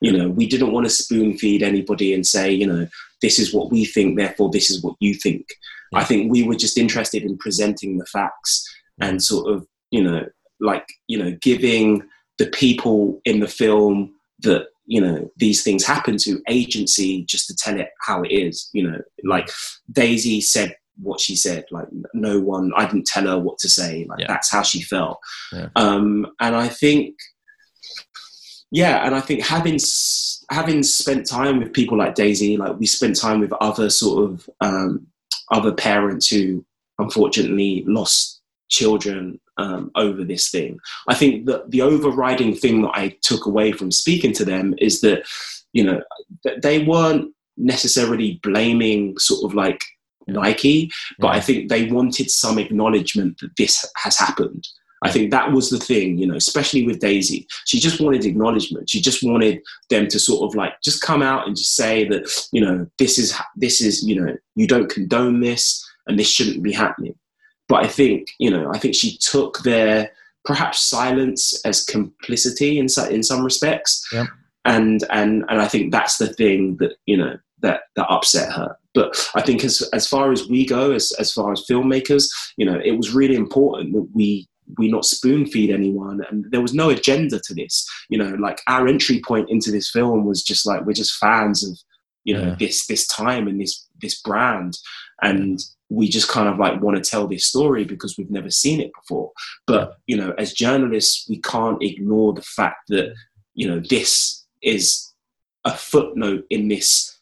You know, we didn't want to spoon feed anybody and say, you know, this is what we think, therefore this is what you think. Yeah. I think we were just interested in presenting the facts and sort of, you know, like, you know, giving the people in the film that, you know, these things happen to agency just to tell it how it is. You know, like Daisy said what she said, like no one, I didn't tell her what to say. Like yeah. That's how she felt. Yeah. Um, and I think, yeah. And I think having, having spent time with people like Daisy, like we spent time with other sort of um, other parents who unfortunately lost children Um, over this thing. I think that the overriding thing that I took away from speaking to them is that, you know, that they weren't necessarily blaming sort of like Nike, but yeah. I think they wanted some acknowledgement that this has happened. I think that was the thing, you know, especially with Daisy. She just wanted acknowledgement. She just wanted them to sort of like just come out and just say that, you know, this is, this is, you know, you don't condone this and this shouldn't be happening. But I think, you know, I think she took their perhaps silence as complicity in some, in some respects. Yeah. And, and, and I think that's the thing that, you know, that, that upset her. But I think as, as far as we go, as, as far as filmmakers, you know, it was really important that we, we not spoon feed anyone. And there was no agenda to this, you know, like our entry point into this film was just like, we're just fans of, you know, yeah. this, this time and this, this brand. And we just kind of like want to tell this story because we've never seen it before. But, you know, as journalists, we can't ignore the fact that, you know, this is a footnote in this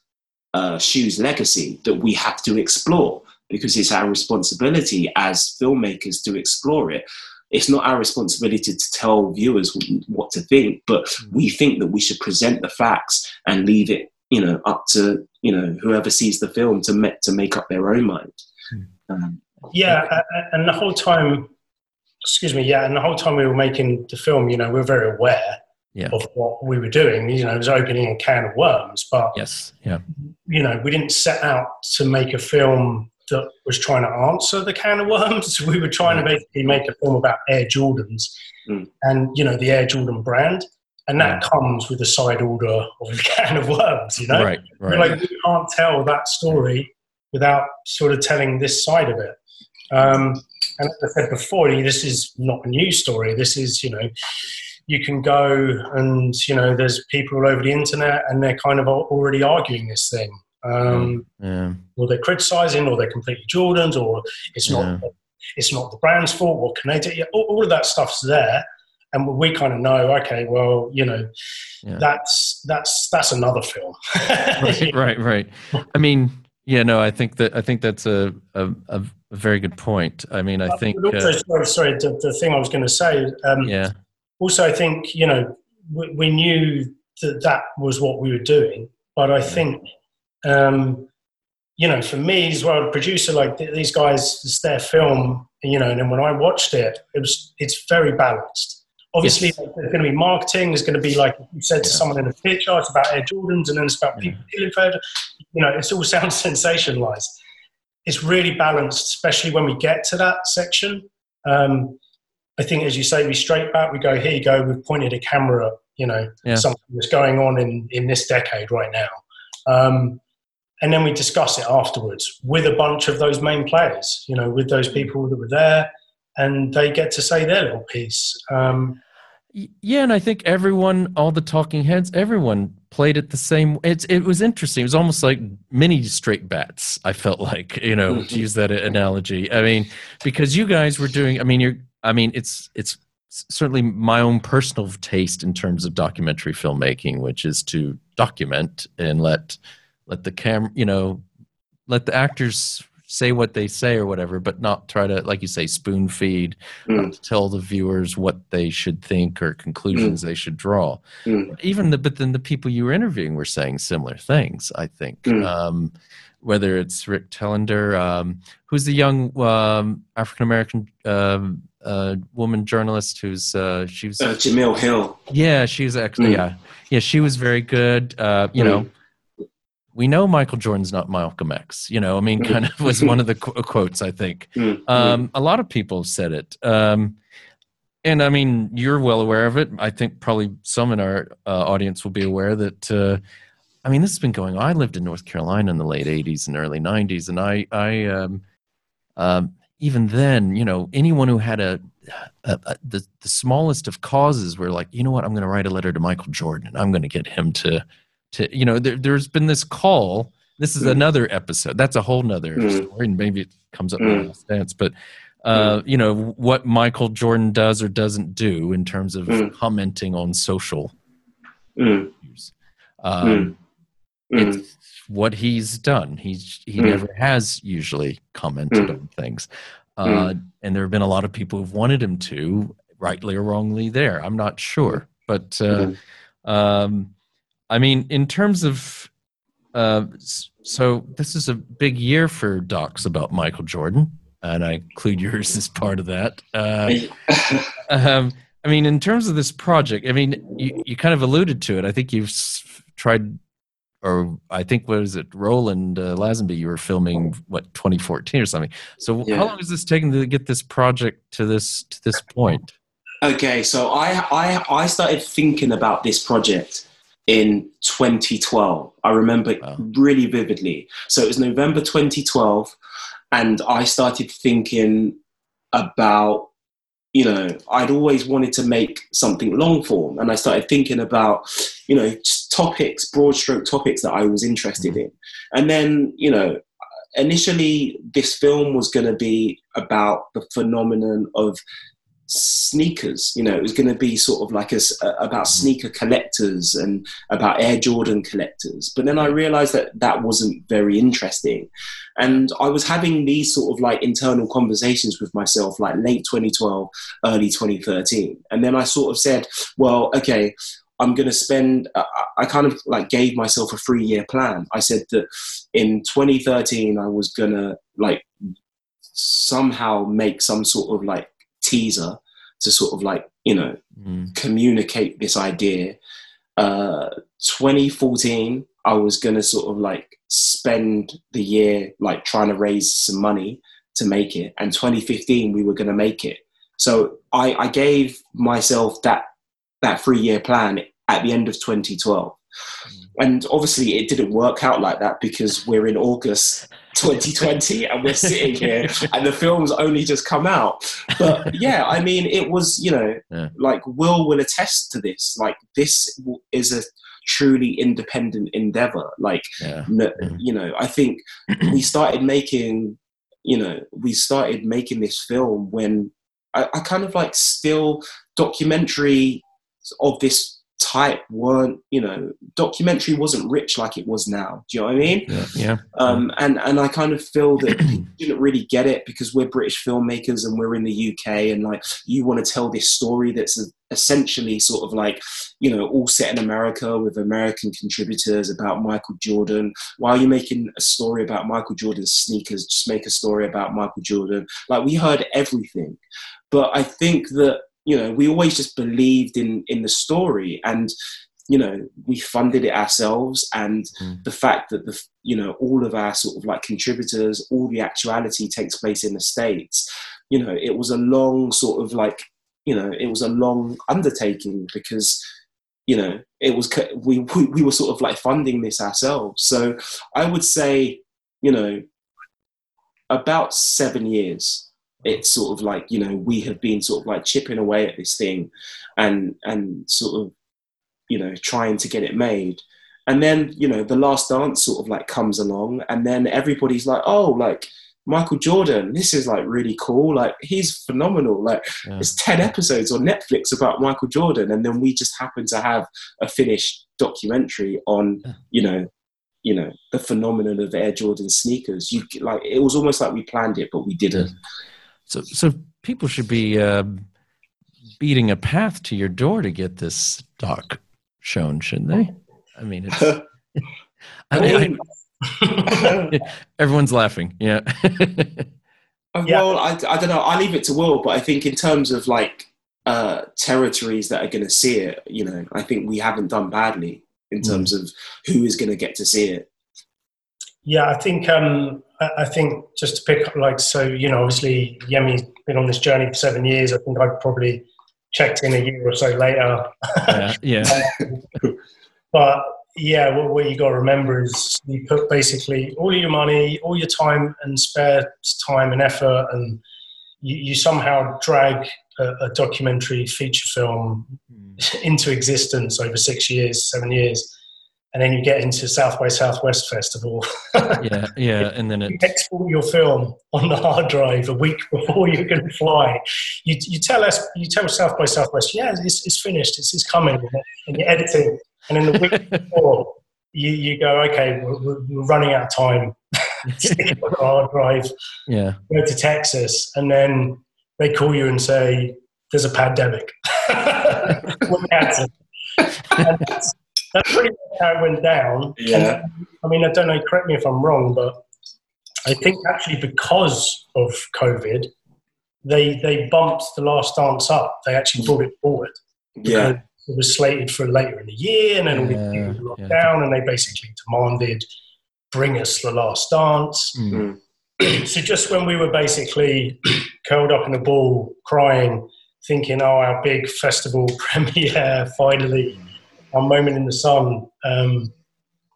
uh, shoes legacy that we have to explore because it's our responsibility as filmmakers to explore it. It's not our responsibility to tell viewers what to think, but we think that we should present the facts and leave it, you know, up to, you know, whoever sees the film to make, to make up their own mind. Um, yeah. And the whole time, excuse me. Yeah. And the whole time we were making the film, you know, we were very aware yeah. of what we were doing, you know, it was opening a can of worms, but yes, yeah. you know, we didn't set out to make a film that was trying to answer the can of worms. We were trying to basically make a film about Air Jordans mm. and, you know, the Air Jordan brand. And that yeah. comes with a side order of a can of worms, you know? Right, right. Like, we can't tell that story without sort of telling this side of it. Um, and as I said before, this is not a new story. This is, you know, you can go and, you know, there's people all over the internet and they're kind of already arguing this thing. Um, yeah. Or they're criticising, or they're completely Jordans, or it's not yeah. it's not the brand's fault, or can they do? All, all of that stuff's there. And we kind of know, okay, well, you know, yeah. that's that's that's another film. right, right, right. I mean, yeah, no, I think that I think that's a a, a very good point. I mean, I uh, think also, uh, sorry, sorry the, the thing I was going to say. Um, yeah. Also, I think you know we, we knew that that was what we were doing, but I yeah. think um, you know, for me as well, a producer like th- these guys, it's their film, you know, and then when I watched it, it was it's very balanced. Obviously, yes. like, there's going to be marketing. There's going to be, like you said to yeah. someone in a picture, it's about Air Jordans, and then it's about people feeling yeah. fed. You know, it all sounds sensationalized. It's really balanced, especially when we get to that section. Um, I think, as you say, we straight back, we go, here you go, we've pointed a camera at, you know, yeah. something that's going on in, in this decade right now. Um, and then we discuss it afterwards with a bunch of those main players, you know, with those people that were there. And they get to say their little piece. Um, yeah, and I think everyone, all the talking heads, everyone played it the same. It's it was interesting. It was almost like mini straight bats. I felt like, you know, to use that analogy. I mean, because you guys were doing. I mean, you're. I mean, it's it's certainly my own personal taste in terms of documentary filmmaking, which is to document and let let the cam, you know, let the actors say what they say or whatever, but not try to, like you say, spoon feed, mm. to tell the viewers what they should think or conclusions mm. they should draw. Mm. Even the, but then the people you were interviewing were saying similar things, I think. Mm. Um, whether it's Rick Tellender, um, who's the young um, African-American um, uh, woman journalist who's, uh, she was... Uh, Jamil Hill. Yeah, she was actually, mm. yeah. Yeah, she was very good, uh, you mm. know. we know Michael Jordan's not Malcolm X, you know, I mean, kind of was one of the qu- quotes, I think. Um, a lot of people said it. Um, and I mean, you're well aware of it. I think probably some in our uh, audience will be aware that, uh, I mean, this has been going on. I lived in North Carolina in the late eighties and early nineties. And I, I um, um, even then, you know, anyone who had a, a, a the, the smallest of causes were like, you know what, I'm going to write a letter to Michael Jordan. I'm going to get him to... To, you know, there, there's been this call. This is mm. another episode. That's a whole nother mm. story, and maybe it comes up mm. in the last dance. But, uh, mm. you know, what Michael Jordan does or doesn't do in terms of mm. commenting on social mm. issues. Um, mm. It's what he's done. He's, he mm. never has usually commented mm. on things. Uh, mm. And there have been a lot of people who've wanted him to, rightly or wrongly there. I'm not sure. But, uh, mm. um I mean, in terms of, uh, so this is a big year for docs about Michael Jordan, and I include yours as part of that. Uh, um, I mean, in terms of this project, I mean, you, you kind of alluded to it. I think you've tried, or I think, what is it, Roland uh, Lazenby, you were filming, what, twenty fourteen or something. So yeah. How long has this taken to get this project to this to this point? Okay, so I I, I started thinking about this project in twenty twelve, I remember it wow. really vividly. So it was November twenty twelve, and I started thinking about, you know, I'd always wanted to make something long form, and I started thinking about, you know, topics, broad stroke topics that I was interested mm-hmm. in. And then, you know, initially this film was going to be about the phenomenon of sneakers, you know, it was going to be sort of like a, about sneaker collectors and about Air Jordan collectors. But then I realized that that wasn't very interesting. And I was having these sort of like internal conversations with myself, like late twenty twelve, early twenty thirteen. And then I sort of said, well, okay, I'm going to spend, I kind of like gave myself a three year plan. I said that in twenty thirteen, I was going to like somehow make some sort of like teaser to sort of like, you know, mm. communicate this idea. Uh, twenty fourteen, I was going to sort of like spend the year like trying to raise some money to make it. And twenty fifteen, we were going to make it. So I, I gave myself that, that three year plan at the end of twenty twelve. Mm. And obviously it didn't work out like that because we're in August twenty twenty and we're sitting here and the film's only just come out. But yeah, I mean, it was, you know, yeah. like Will will attest to this. Like this is a truly independent endeavor. Like, yeah. you know, I think we started making, you know, we started making this film when I, I kind of like still documentary of this type weren't, you know, documentary wasn't rich like it was now. Do you know what I mean? Yeah. yeah. Um, and, and I kind of feel that you didn't really get it because we're British filmmakers and we're in the U K, and like you want to tell this story that's essentially sort of like, you know, all set in America with American contributors about Michael Jordan. While you're making a story about Michael Jordan's sneakers, just make a story about Michael Jordan. Like we heard everything. But I think that, you know, we always just believed in, in the story, and, you know, we funded it ourselves. And mm. the fact that, the you know, all of our sort of like contributors, all the actuality takes place in the States, you know, it was a long sort of like, you know, it was a long undertaking because, you know, it was, we, we were sort of like funding this ourselves. So I would say, you know, about seven years. It's sort of like, you know, we have been sort of like chipping away at this thing and and sort of, you know, trying to get it made. And then, you know, The Last Dance sort of like comes along, and then everybody's like, oh, like Michael Jordan, this is like really cool. Like he's phenomenal. Like yeah. there's ten episodes on Netflix about Michael Jordan. And then we just happen to have a finished documentary on, you know, you know, the phenomenon of Air Jordan sneakers. You like, it was almost like we planned it, but we didn't. So, so people should be uh, beating a path to your door to get this doc shown, shouldn't they? I mean, it's, I mean I, everyone's laughing. Yeah. Well, I, I don't know. I leave it to Will, but I think in terms of like uh, territories that are going to see it, you know, I think we haven't done badly in terms mm. of who is going to get to see it. Yeah, I think um, I think just to pick up, like, so, you know, obviously Yemi's been on this journey for seven years. I think I probably checked in a year or so later. Yeah. yeah. But yeah, what, what you got to remember is you put basically all your money, all your time and spare time and effort, and you, you somehow drag a, a documentary feature film mm. into existence over six years, seven years. And then you get into South by Southwest Festival. yeah, yeah, and then it you export your film on the hard drive a week before you can fly. You you tell us, you tell South by Southwest, yeah, it's it's finished, it's, it's coming, and you're editing. And then the week before, you, you go, okay, we're, we're running out of time. Stick on the hard drive. Yeah, go to Texas, and then they call you and say, "There's a pandemic." We're canceled. And that's, That's pretty much how it went down. Yeah. And, I mean, I don't know, correct me if I'm wrong, but I think actually because of COVID, they they bumped The Last Dance up. They actually brought it forward. Yeah. It was slated for later in the year, and then yeah. we locked yeah. down, and they basically demanded, bring us The Last Dance. Mm-hmm. So just when we were basically curled up in a ball, crying, thinking, oh, our big festival premiere, finally... our moment in the sun, um,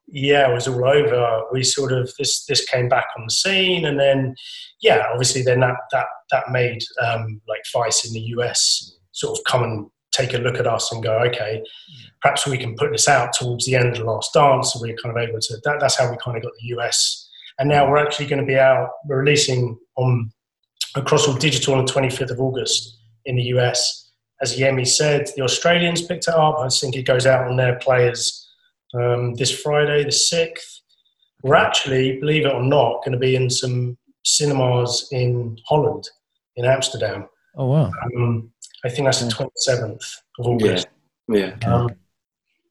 yeah, it was all over. We sort of, this this came back on the scene, and then, yeah, obviously then that that, that made, um, like, Vice in the U S sort of come and take a look at us and go, okay, perhaps we can put this out towards the end of The Last Dance, so we're kind of able to, that, that's how we kind of got the U S. And now we're actually going to be out, we're releasing on across all digital on the twenty-fifth of August in the U S. As Yemi said, the Australians picked it up. I think it goes out on their players um, this Friday, the sixth. We're actually, believe it or not, going to be in some cinemas in Holland, in Amsterdam. Oh, wow. Um, I think that's the twenty-seventh of August. Yeah. yeah. Um,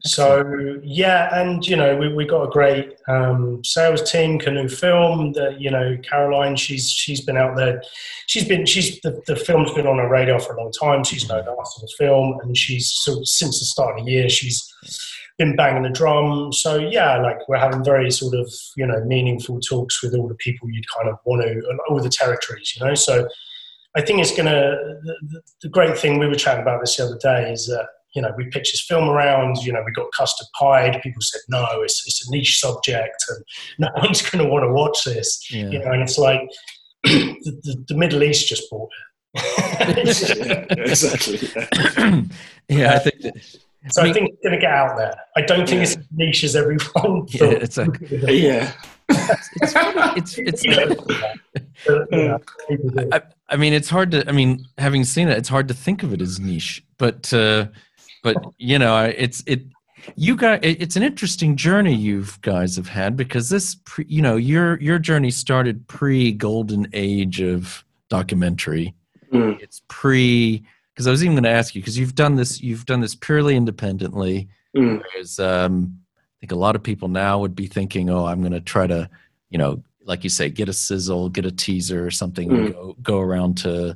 so, yeah, and, you know, we we got a great um, sales team, Canoe Film. The, you know, Caroline, she's she's been out there. She's been, she's the, the film's been on her radar for a long time. She's known us for the film, and she's sort of, since the start of the year, she's been banging the drum. So, yeah, like, we're having very sort of, you know, meaningful talks with all the people you'd kind of want to, all the territories, you know. So I think it's going to, the, the great thing we were chatting about this the other day is that, you know, we pitched this film around, you know, we got custard pied. People said, no, it's it's a niche subject and no one's going to want to watch this. Yeah. You know, and it's like the, the, the Middle East just bought it. yeah, exactly. Yeah. yeah, I think that, so I, mean, I think it's going to get out there. I don't think yeah. it's as niche as everyone thought. Yeah, it's like, yeah. it's it's, it's, it's like, yeah, I, I mean, it's hard to, I mean, having seen it, it's hard to think of it as niche, but, uh, But, you know, it's it. You guys, it's an interesting journey you guys have had, because this, pre, you know, your your journey started pre-golden age of documentary. Mm. It's pre, because I was even going to ask you, because you've done this, you've done this purely independently. Mm. Whereas um, I think a lot of people now would be thinking, oh, I'm going to try to, you know, like you say, get a sizzle, get a teaser or something, mm. and go go around to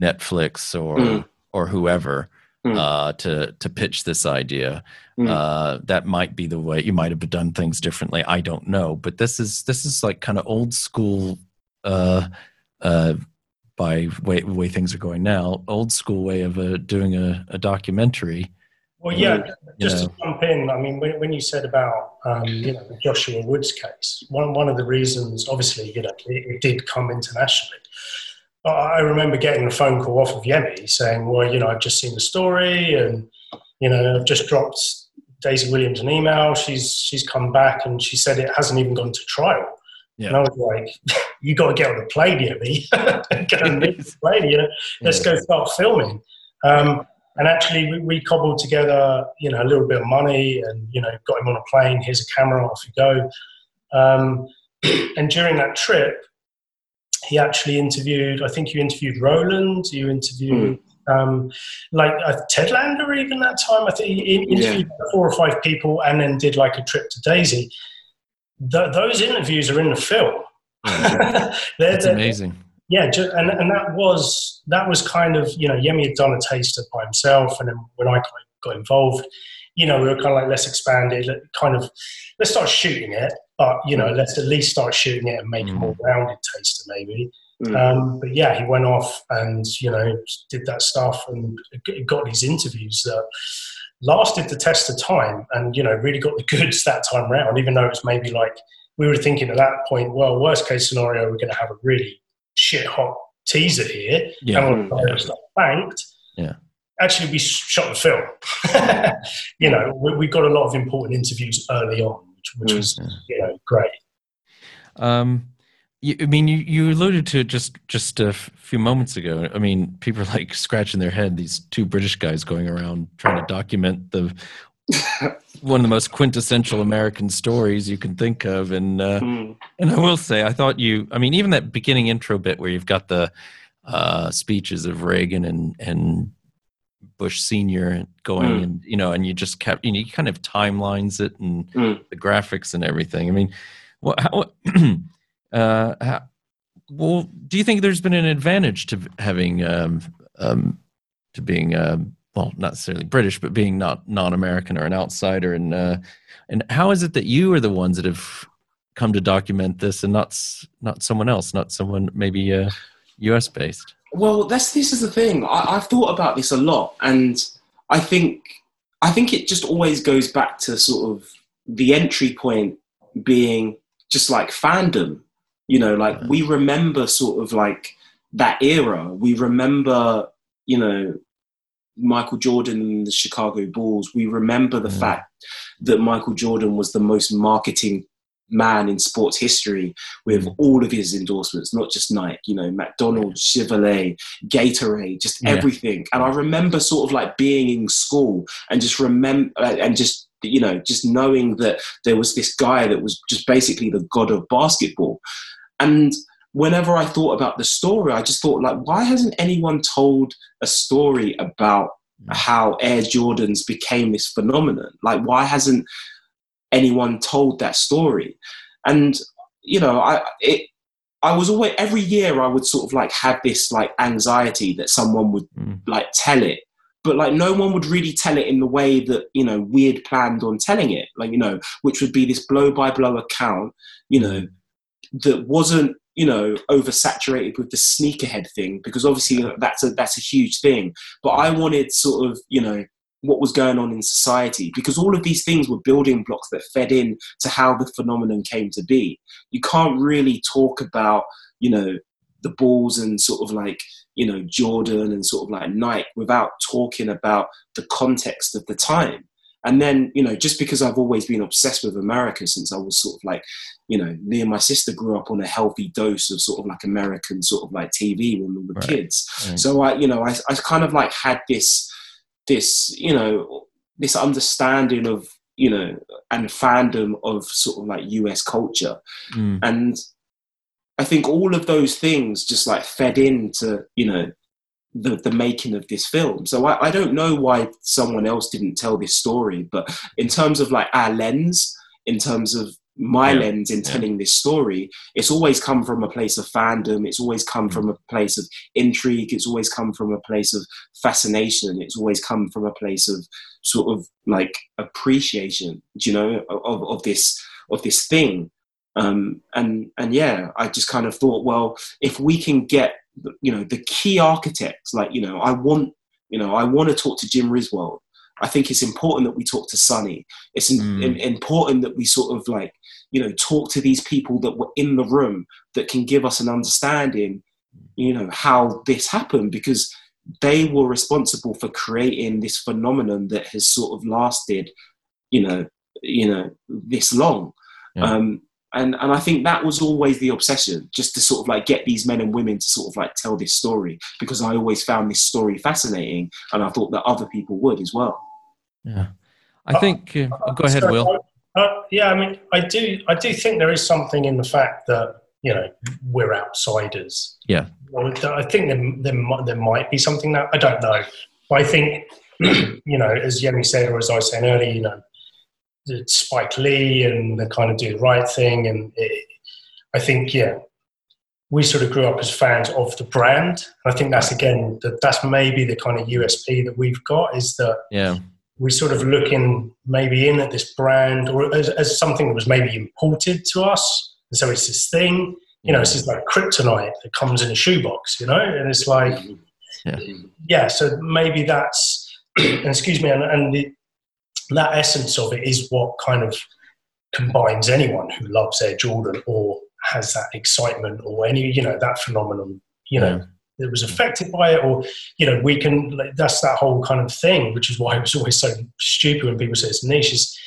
Netflix or mm. or whoever. Mm. Uh, to to pitch this idea, mm. uh, that might be the way. You might have done things differently. I don't know, but this is this is like kind of old school, uh, uh, by way way things are going now. Old school way of uh, doing a, a documentary. Well, yeah. Where, just know. to jump in, I mean, when, when you said about um, you know, the Joshua Woods case, one one of the reasons, obviously, you know, it, it did come internationally. I remember getting a phone call off of Yemi saying, well, you know, I've just seen the story, and, you know, I've just dropped Daisy Williams an email. She's she's come back and she said it hasn't even gone to trial. Yeah. And I was like, you got to get on the plane, Yemi. Get on the plane, you know. Let's yeah. go start filming. Um, and actually we, we cobbled together, you know, a little bit of money and, you know, got him on a plane. Here's a camera, off you go. Um, and during that trip, he actually interviewed, I think you interviewed Roland, you interviewed, mm. um, like, uh, Ted Lander even that time. I think he interviewed yeah. four or five people, and then did, like, a trip to Daisy. Th- those interviews are in the film. Yeah. That's they're, amazing. Yeah, ju- and, and that was, that was kind of, you know, Yemi had done a taster by himself, and then when I got involved, you know, we were kind of like, let's expand it, kind of, let's start shooting it. but, you know, let's at least start shooting it and make mm. a more rounded taster maybe. Mm. Um, but, yeah, he went off and, you know, did that stuff and got these interviews that lasted the test of time and, you know, really got the goods that time round, even though it was maybe like we were thinking at that point, well, worst case scenario, we're going to have a really shit-hot teaser here. Yeah. And we'll yeah. stuff banked. Yeah. Actually, we shot the film. you know, we, we got a lot of important interviews early on, which, which was, yeah. you know, great. Um. I mean, you, you alluded to it just, just a f- few moments ago. I mean, people are like scratching their head, these two British guys going around trying to document the one of the most quintessential American stories you can think of. And uh, mm. and I will say, I thought you, I mean, even that beginning intro bit where you've got the uh, speeches of Reagan and, and Bush Senior going mm. and, you know, and you just kept, you know, you kind of timelines it and mm. the graphics and everything. I mean, what... how Uh, how, well, do you think there's been an advantage to having, um, um, to being, uh, well, not necessarily British, but being not non-American or an outsider? And uh, and how is it that you are the ones that have come to document this, and not not someone else, not someone maybe uh, U S based? Well, that's this is the thing. I, I've thought about this a lot, and I think I think it just always goes back to sort of the entry point being just like fandom. You know, like we remember sort of like that era. We remember, you know, Michael Jordan and the Chicago Bulls. We remember the mm. fact that Michael Jordan was the most marketing man in sports history with mm. all of his endorsements, not just Nike, you know, McDonald's, Chevrolet, Gatorade, just yeah. everything. And I remember sort of like being in school and just remember and just, you know, just knowing that there was this guy that was just basically the god of basketball. And whenever I thought about the story, I just thought, like, why hasn't anyone told a story about how Air Jordans became this phenomenon? Like, why hasn't anyone told that story? And, you know, I it, I was always, every year I would sort of, like, have this, like, anxiety that someone would, mm. like, tell it. But, like, no one would really tell it in the way that, you know, we had planned on telling it. Like, you know, which would be this blow-by-blow account, you know, that wasn't, you know, oversaturated with the sneakerhead thing, because obviously that's a that's a huge thing. But I wanted sort of, you know, what was going on in society, because all of these things were building blocks that fed in to how the phenomenon came to be. You can't really talk about, you know, the Bulls and sort of like, you know, Jordan and sort of like Nike without talking about the context of the time. And then, you know, just because I've always been obsessed with America since I was sort of like, you know, me and my sister grew up on a healthy dose of sort of like American sort of like T V when we were right. kids. Right. So I, you know, I, I kind of like had this, this, you know, this understanding of, you know, and fandom of sort of like U S culture. Mm. And I think all of those things just like fed into, you know, The, the making of this film. So I, I don't know why someone else didn't tell this story, but in terms of like our lens, in terms of my yeah. lens in telling yeah. this story, it's always come from a place of fandom. It's always come mm. from a place of intrigue. It's always come from a place of fascination. It's always come from a place of sort of like appreciation, you know, of, of this of this thing. Um, and and yeah, I just kind of thought, well, if we can get, you know, the key architects, like, you know, I want, you know, I want to talk to Jim Riswold. I think it's important that we talk to Sonny. It's mm. in, important that we sort of like, you know, talk to these people that were in the room that can give us an understanding, you know, how this happened, because they were responsible for creating this phenomenon that has sort of lasted, you know, you know, this long. Yeah. Um, And and I think that was always the obsession, just to sort of like get these men and women to sort of like tell this story, because I always found this story fascinating, and I thought that other people would as well. Yeah, I think. Uh, uh, go ahead, sorry, Will. Uh, yeah, I mean, I do, I do think there is something in the fact that, you know, we're outsiders. Yeah, I think there there, there might be something that I don't know. But I think, you know, as Yemi said, or as I was saying earlier, you know, Spike Lee and the kind of do the right thing, and it, I think yeah we sort of grew up as fans of the brand, and I think that's again that that's maybe the kind of U S P that we've got, is that yeah we sort of looking maybe in at this brand or as, as something that was maybe imported to us. And so it's this thing, you know, it's just like kryptonite that comes in a shoebox, you know, and it's like, yeah, yeah so maybe that's, and excuse me, and, and the, that essence of it is what kind of combines anyone who loves Air Jordan or has that excitement or any, you know, that phenomenon, you know, yeah. that was affected by it or, you know, we can, like, that's that whole kind of thing, which is why it was always so stupid when people say it's niche is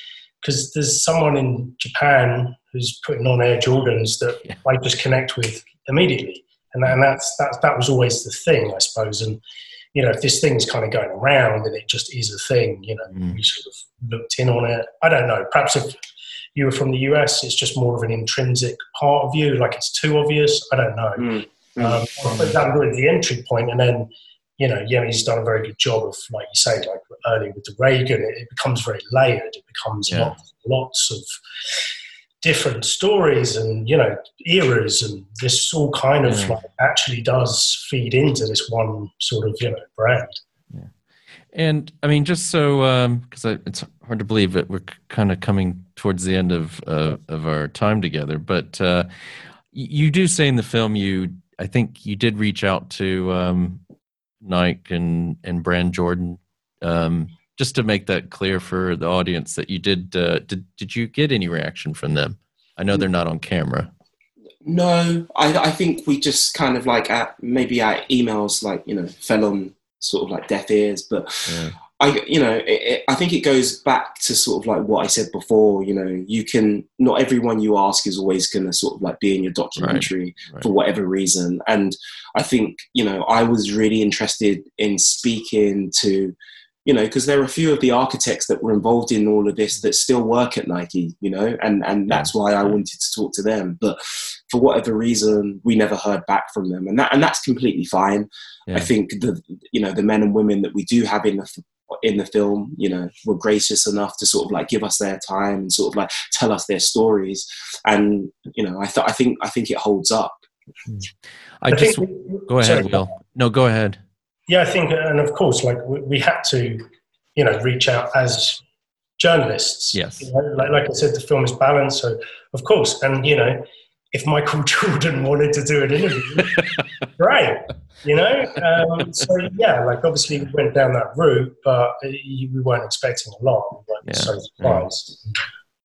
because there's someone in Japan who's putting on Air Jordans that yeah. I just connect with immediately. And, and that's, that, that was always the thing, I suppose. And, you know, if this thing's kind of going around and it just is a thing, you know, mm. we sort of looked in on it. I don't know, perhaps if you were from the U S, it's just more of an intrinsic part of you, like it's too obvious. I don't know. Mm. Um, but that was really the entry point, and then you know Yemi's done a very good job of, like you say, like early with the Reagan, it, it becomes very layered. It becomes yeah. lots, lots of different stories and you know eras, and this all kind of yeah. like actually does feed into this one sort of you know brand. Yeah, and I mean just so because um, it's hard to believe that we're kind of coming towards the end of uh, of our time together, but uh, you do say in the film you. I think you did reach out to um, Nike and, and Brand Jordan, um, just to make that clear for the audience that you did, uh, did, did you get any reaction from them? I know they're not on camera. No, I, I think we just kind of like, at, maybe our emails, like, you know, fell on sort of like deaf ears, but yeah. I, you know, it, it, I think it goes back to sort of like what I said before, you know, you can, not everyone you ask is always going to sort of like be in your documentary right, right. for whatever reason. And I think, you know, I was really interested in speaking to, you know, because there are a few of the architects that were involved in all of this that still work at Nike, you know, and, and that's why I wanted to talk to them. But for whatever reason, we never heard back from them. And that, and that's completely fine. Yeah. I think the, you know, the men and women that we do have in the in the film, you know, were gracious enough to sort of like give us their time and sort of like tell us their stories. And, you know, I th- I think, I think it holds up. I just, I think, go ahead, sorry. Will. No, go ahead. Yeah, I think, and of course, like we, we had to, you know, reach out as journalists. Yes. You know, like, like I said, the film is balanced. So of course, and you know, if Michael Jordan wanted to do an interview, right. You know, um, so yeah, like obviously we went down that route, but we weren't expecting a lot. We weren't yeah, so surprised.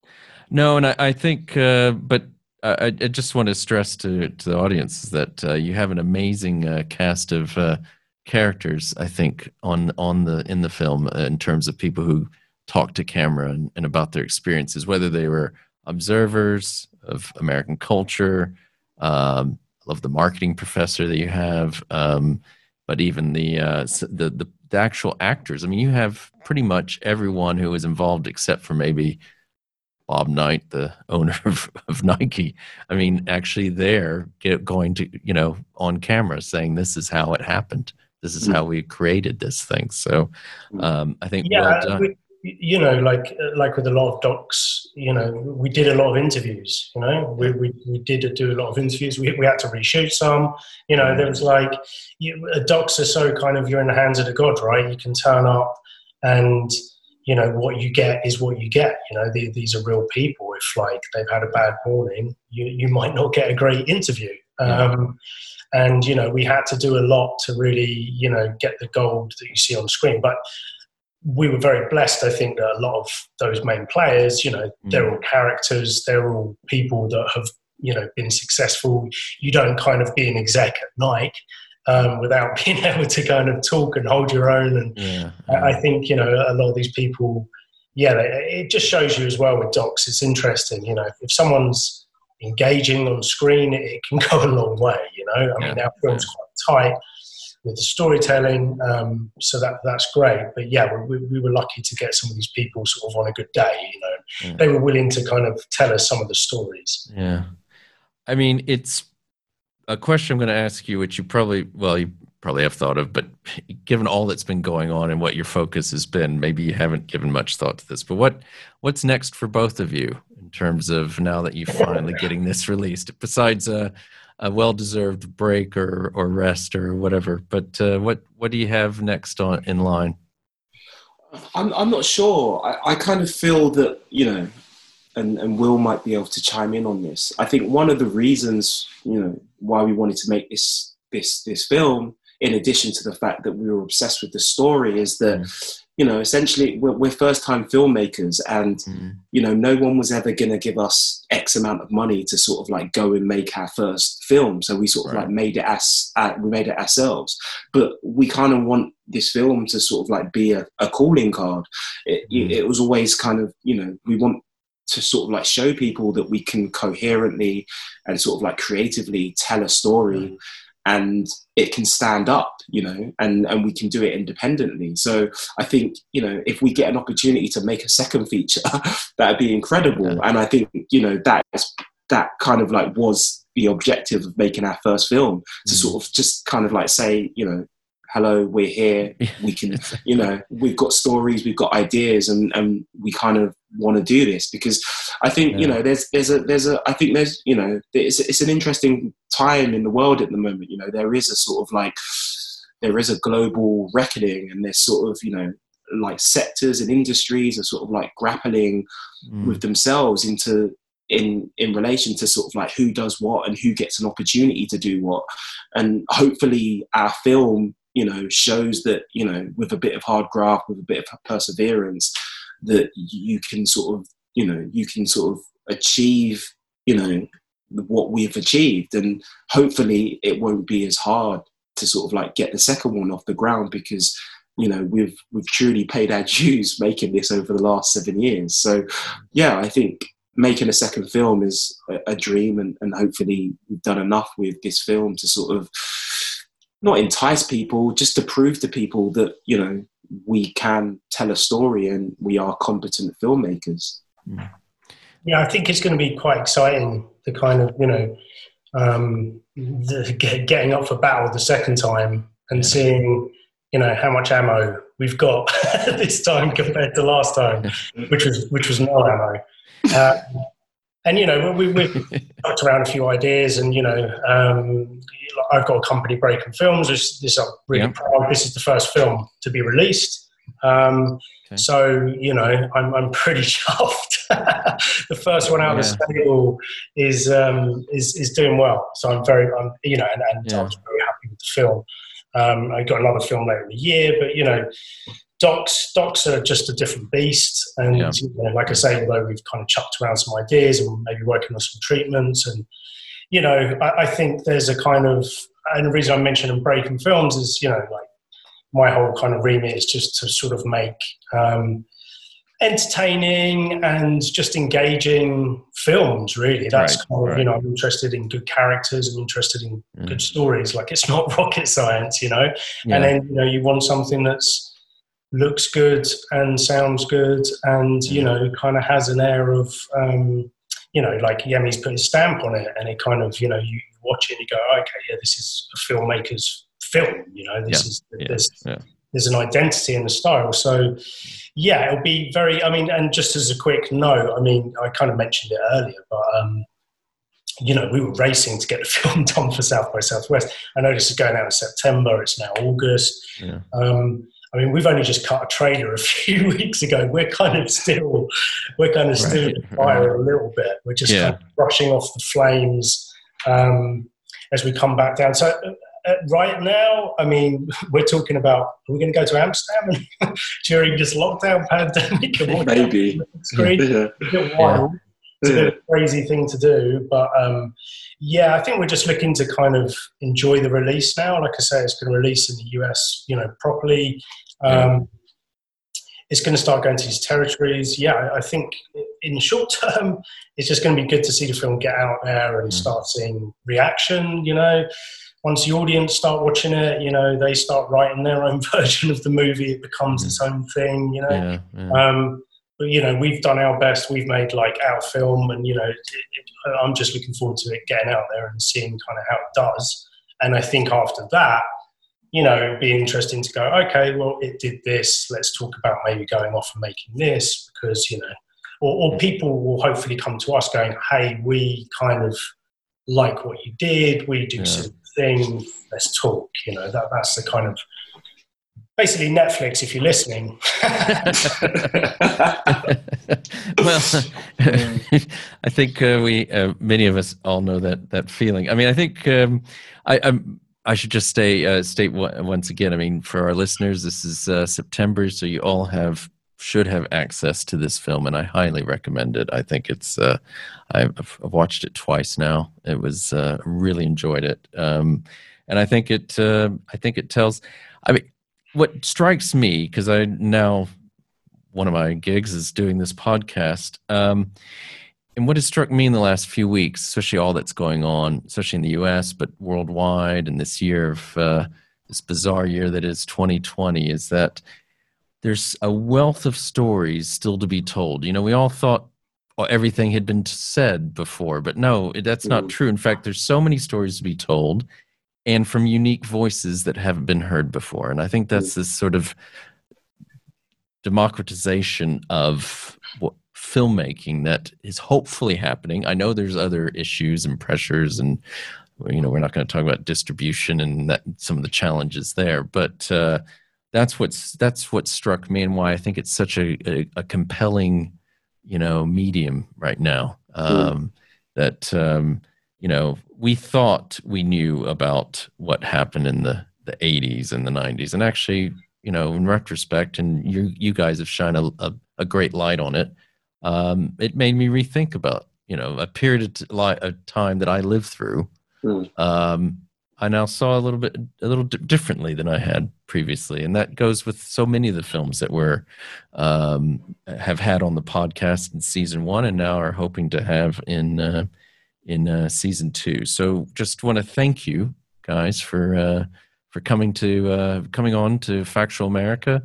Yeah. No, and I, I think, uh, but I, I just want to stress to, to the audience that uh, you have an amazing uh, cast of uh, characters. I think on on the in the film uh, in terms of people who talk to camera and, and about their experiences, whether they were observers of American culture. Um, I love the marketing professor that you have, um, but even the, uh, the the the actual actors. I mean, you have pretty much everyone who is involved except for maybe Bob Knight, the owner of, of Nike. I mean, actually, they're get going to you know on camera saying this is how it happened. This is how we created this thing. So um, I think yeah, well done. We- You know, like like with a lot of docs, you know, we did a lot of interviews, you know. We we, we did do a lot of interviews. We we had to reshoot some. You know, there was like, you, docs are so kind of you're in the hands of the God, right? You can turn up and, you know, what you get is what you get. You know, the, these are real people. If, like, they've had a bad morning, you, you might not get a great interview. Um, and, you know, we had to do a lot to really, you know, get the gold that you see on screen. But we were very blessed, I think, that a lot of those main players, you know, mm. they're all characters, they're all people that have, you know, been successful. You don't kind of be an exec at Nike um, without being able to kind of talk and hold your own. And yeah. I, I think, you know, a lot of these people, yeah, it just shows you as well with docs, it's interesting, you know, if someone's engaging on screen, it can go a long way, you know. I yeah. mean, our film's quite tight. With the storytelling, um, so that that's great. But yeah, we, we were lucky to get some of these people sort of on a good day. You know, yeah. they were willing to kind of tell us some of the stories. Yeah, I mean, it's a question I'm going to ask you, which you probably well, you probably have thought of, but given all that's been going on and what your focus has been, maybe you haven't given much thought to this. But what what's next for both of you in terms of now that you're finally getting this released? Besides uh a well-deserved break or, or rest or whatever. But uh, what, what do you have next on in line? I'm I'm not sure. I, I kind of feel that, you know, and, and Will might be able to chime in on this. I think one of the reasons, you know, why we wanted to make this this this film, in addition to the fact that we were obsessed with the story, is that, mm. you know, essentially we're, we're first-time filmmakers and, mm. you know, no one was ever going to give us X amount of money to sort of like go and make our first film. So we sort of right. like made it as, uh, we made it ourselves. But we kind of want this film to sort of like be a, a calling card. It, mm. it was always kind of, you know, we want to sort of like show people that we can coherently and sort of like creatively tell a story, mm. and it can stand up, you know, and, and we can do it independently. So I think, you know, if we get an opportunity to make a second feature, that'd be incredible. Yeah. And I think, you know, that is, that kind of like was the objective of making our first film, to mm. sort of just kind of like say, you know, hello, we're here. We can, you know, we've got stories, we've got ideas, and, and we kind of want to do this because I think, yeah. you know, there's, there's a, there's a, I think there's, you know, it's, it's an interesting time in the world at the moment. You know, there is a sort of like, there is a global reckoning, and there's sort of, you know, like sectors and industries are sort of like grappling mm. with themselves into, in in relation to sort of like who does what and who gets an opportunity to do what. And hopefully our film, you know, shows that, you know, with a bit of hard graft, with a bit of perseverance, that you can sort of, you know, you can sort of achieve, you know, what we've achieved. And hopefully it won't be as hard to sort of like get the second one off the ground because, you know, we've, we've truly paid our dues making this over the last seven years. So yeah, I think making a second film is a, a dream, and, and hopefully we've done enough with this film to sort of, not entice people, just to prove to people that, you know, we can tell a story and we are competent filmmakers. Yeah, I think it's going to be quite exciting, the kind of, you know, um, the, getting up for battle the second time and seeing, you know, how much ammo we've got this time compared to last time, which was which was no ammo. Uh, And, you know, we, we've talked around a few ideas and, you know, um, I've got a company, Breaking Films, which this I'm really yeah. proud. This is the first film to be released. Um, okay. So, you know, I'm, I'm pretty chuffed. The first one out yeah. of the stable is, um, is is doing well. So I'm very, I'm, you know, and, and yeah. I was very happy with the film. Um, I got another film later in the year, but, you know, Docs, docs are just a different beast, and yeah. you know, like I say, although we've kind of chucked around some ideas and maybe working on some treatments, and you know, I, I think there's a kind of, and the reason I'm mentioning Breaking Films is, you know, like my whole kind of remit is just to sort of make um, entertaining and just engaging films. Really, that's right, kind of right. you know, I'm interested in good characters, I'm interested in mm. good stories. Like it's not rocket science, you know. Yeah. And then you know, you want something that's looks good and sounds good and, you know, kind of has an air of, um, you know, like Yemi's put his stamp on it, and it kind of, you know, you watch it and you go, oh, okay, yeah, this is a filmmaker's film, you know, this yeah. is, yeah. There's, yeah. there's an identity in the style. So, yeah, it'll be very, I mean, and just as a quick note, I mean, I kind of mentioned it earlier, but, um, you know, we were racing to get the film done for South by Southwest. I know this is going out in September, it's now August. Yeah. Um, I mean, we've only just cut a trailer a few weeks ago. We're kind of still, we're kind of still right, in the fire right. a little bit. We're just yeah. kind of brushing off the flames um, as we come back down. So uh, right now, I mean, we're talking about, are we going to go to Amsterdam during this lockdown pandemic? Maybe. It's yeah. a bit wild. Yeah. It's a bit of a crazy thing to do, but um, yeah, I think we're just looking to kind of enjoy the release now. Like I say, it's going to release in the U S, you know, properly. Um, it's going to start going to these territories. Yeah, I think in the short term, it's just going to be good to see the film get out there and start seeing reaction, you know. Once the audience start watching it, you know, they start writing their own version of the movie. It becomes its own thing, you know. Yeah, yeah. Um, But, you know, we've done our best. We've made, like, our film. And, you know, it, it, I'm just looking forward to it getting out there and seeing kind of how it does. And I think after that, you know, it'd be interesting to go, okay, well, it did this. Let's talk about maybe going off and making this because, you know, or, or people will hopefully come to us going, hey, we kind of like what you did. We do yeah. some things. Let's talk. You know, that that's the kind of basically Netflix, if you're listening. Well, I think uh, we, uh, many of us all know that that feeling. I mean, I think um, I, I'm, I should just say, uh, state once again, I mean, for our listeners, this is uh, September, so you all have should have access to this film, and I highly recommend it. I think it's, uh, I've, I've watched it twice now. It was, uh, really enjoyed it. Um, and I think it, uh, I think it tells, I mean, what strikes me, because I now, one of my gigs is doing this podcast, um, and what has struck me in the last few weeks, especially all that's going on, especially in the U S, but worldwide, and this year of, uh, this bizarre year that is twenty twenty, is that there's a wealth of stories still to be told. You know, we all thought well, everything had been said before, but no, that's not true. In fact, there's so many stories to be told, and from unique voices that haven't been heard before. And I think that's this sort of democratization of what, filmmaking that is hopefully happening. I know there's other issues and pressures, and you know, we're not going to talk about distribution and that, some of the challenges there, but uh, that's what's that's what struck me, and why I think it's such a, a, a compelling, you know, medium right now. Um, mm. That um, you know, we thought we knew about what happened in the, the eighties and the nineties, and actually, you know, in retrospect, and you you guys have shined a, a, a great light on it. Um, it made me rethink about you know a period of, t- li- of time that I lived through. Mm. Um, I now saw a little bit, a little d- differently than I had previously, and that goes with so many of the films that we're um, have had on the podcast in season one, and now are hoping to have in uh, in uh, season two. So, just want to thank you guys for uh, for coming to uh, coming on to Factual America,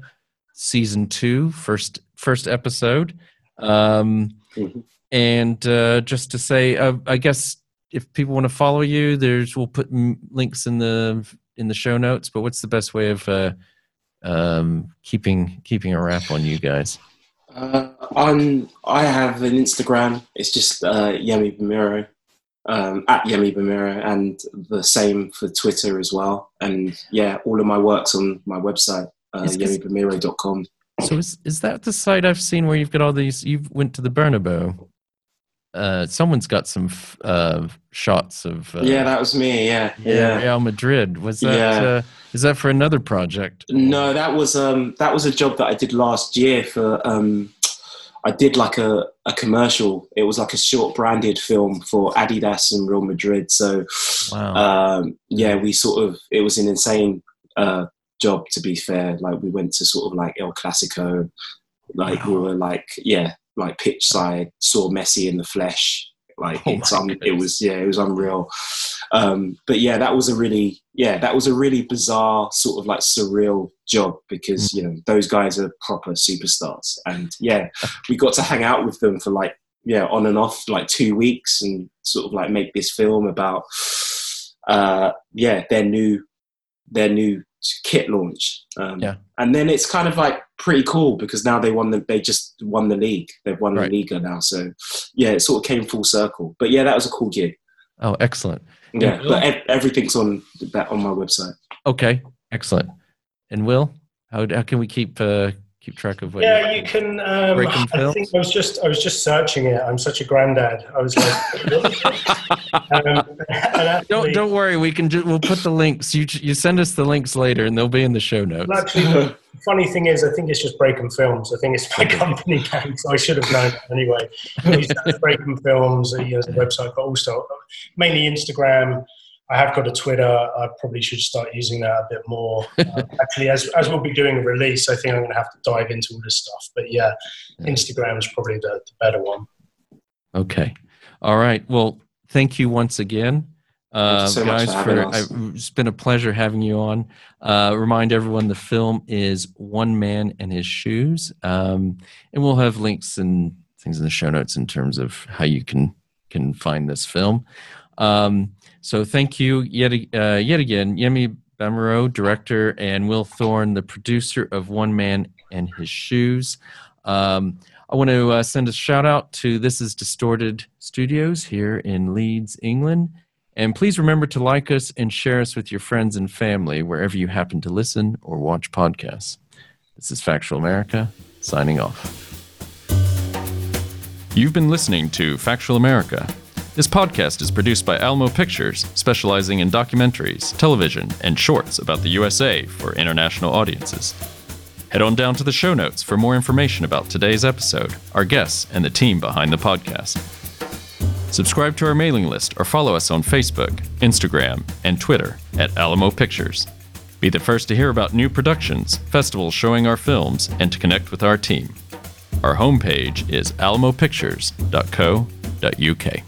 season two, first first episode, um, mm-hmm. and uh, just to say, uh, I guess. If people want to follow you, there's we'll put m- links in the in the show notes. But what's the best way of uh, um, keeping keeping a wrap on you guys? Uh, I'm I have an Instagram. It's just uh, Yemi Bamiro, um, at Yemi Bamiro, and the same for Twitter as well. And yeah, all of my work's on my website, uh, yemi bamiro dot com. So is is that the site I've seen where you've got all these? You've went to the Bernabeu. Uh, someone's got some f- uh, shots of. Uh, yeah, that was me. Yeah, yeah. Real Madrid. Was that? Yeah. Uh, is that for another project? No, that was um, that was a job that I did last year for. Um, I did like a, a commercial. It was like a short branded film for Adidas and Real Madrid. So, wow. um, yeah, we sort of it was an insane uh, job, to be fair. Like we went to sort of like El Clasico. Like wow. we were like yeah. like pitch side, saw Messi in the flesh. Like oh it's, um, it was, yeah, it was unreal. Um, but yeah, that was a really, yeah, that was a really bizarre sort of like surreal job because, mm-hmm. you know, those guys are proper superstars. And yeah, we got to hang out with them for like, yeah, on and off like two weeks and sort of like make this film about, uh, yeah, their new, their new kit launch. Um, yeah. And then it's kind of like, pretty cool because now they won the they just won the league they've won right. the Liga now, so yeah, it sort of came full circle. But yeah, that was a cool gig. Oh, excellent. Yeah, Will, but ev- everything's on that on my website. Okay, excellent. And Will, how, how can we keep uh, keep track of what yeah you can um, Breaking Films? I think I was just I was just searching it. I'm such a granddad. I was like um, actually, don't don't worry, we can just we'll put the links you you send us the links later and they'll be in the show notes. Actually, funny thing is, I think it's just Breaking Films. I think it's my company name, so I should have known that anyway. It's Breaking Films, he has a website, but also mainly Instagram. I have got a Twitter. I probably should start using that a bit more. Uh, actually, as as we'll be doing a release, I think I'm going to have to dive into all this stuff. But yeah, Instagram is probably the, the better one. Okay. All right. Well, thank you once again. Uh, so guys, much for, for I, it's been a pleasure having you on. Uh, remind everyone the film is One Man and His Shoes, um, and we'll have links and things in the show notes in terms of how you can can find this film. Um, so thank you yet uh, yet again, Yemi Bamiro, director, and Will Thorne, the producer of One Man and His Shoes. Um, I want to uh, send a shout out to This Is Distorted Studios here in Leeds, England. And please remember to like us and share us with your friends and family wherever you happen to listen or watch podcasts. This is Factual America, signing off. You've been listening to Factual America. This podcast is produced by Alamo Pictures, specializing in documentaries, television, and shorts about the U S A for international audiences. Head on down to the show notes for more information about today's episode, our guests, and the team behind the podcast. Subscribe to our mailing list or follow us on Facebook, Instagram, and Twitter at Alamo Pictures. Be the first to hear about new productions, festivals showing our films, and to connect with our team. Our homepage is alamo pictures dot co dot u k.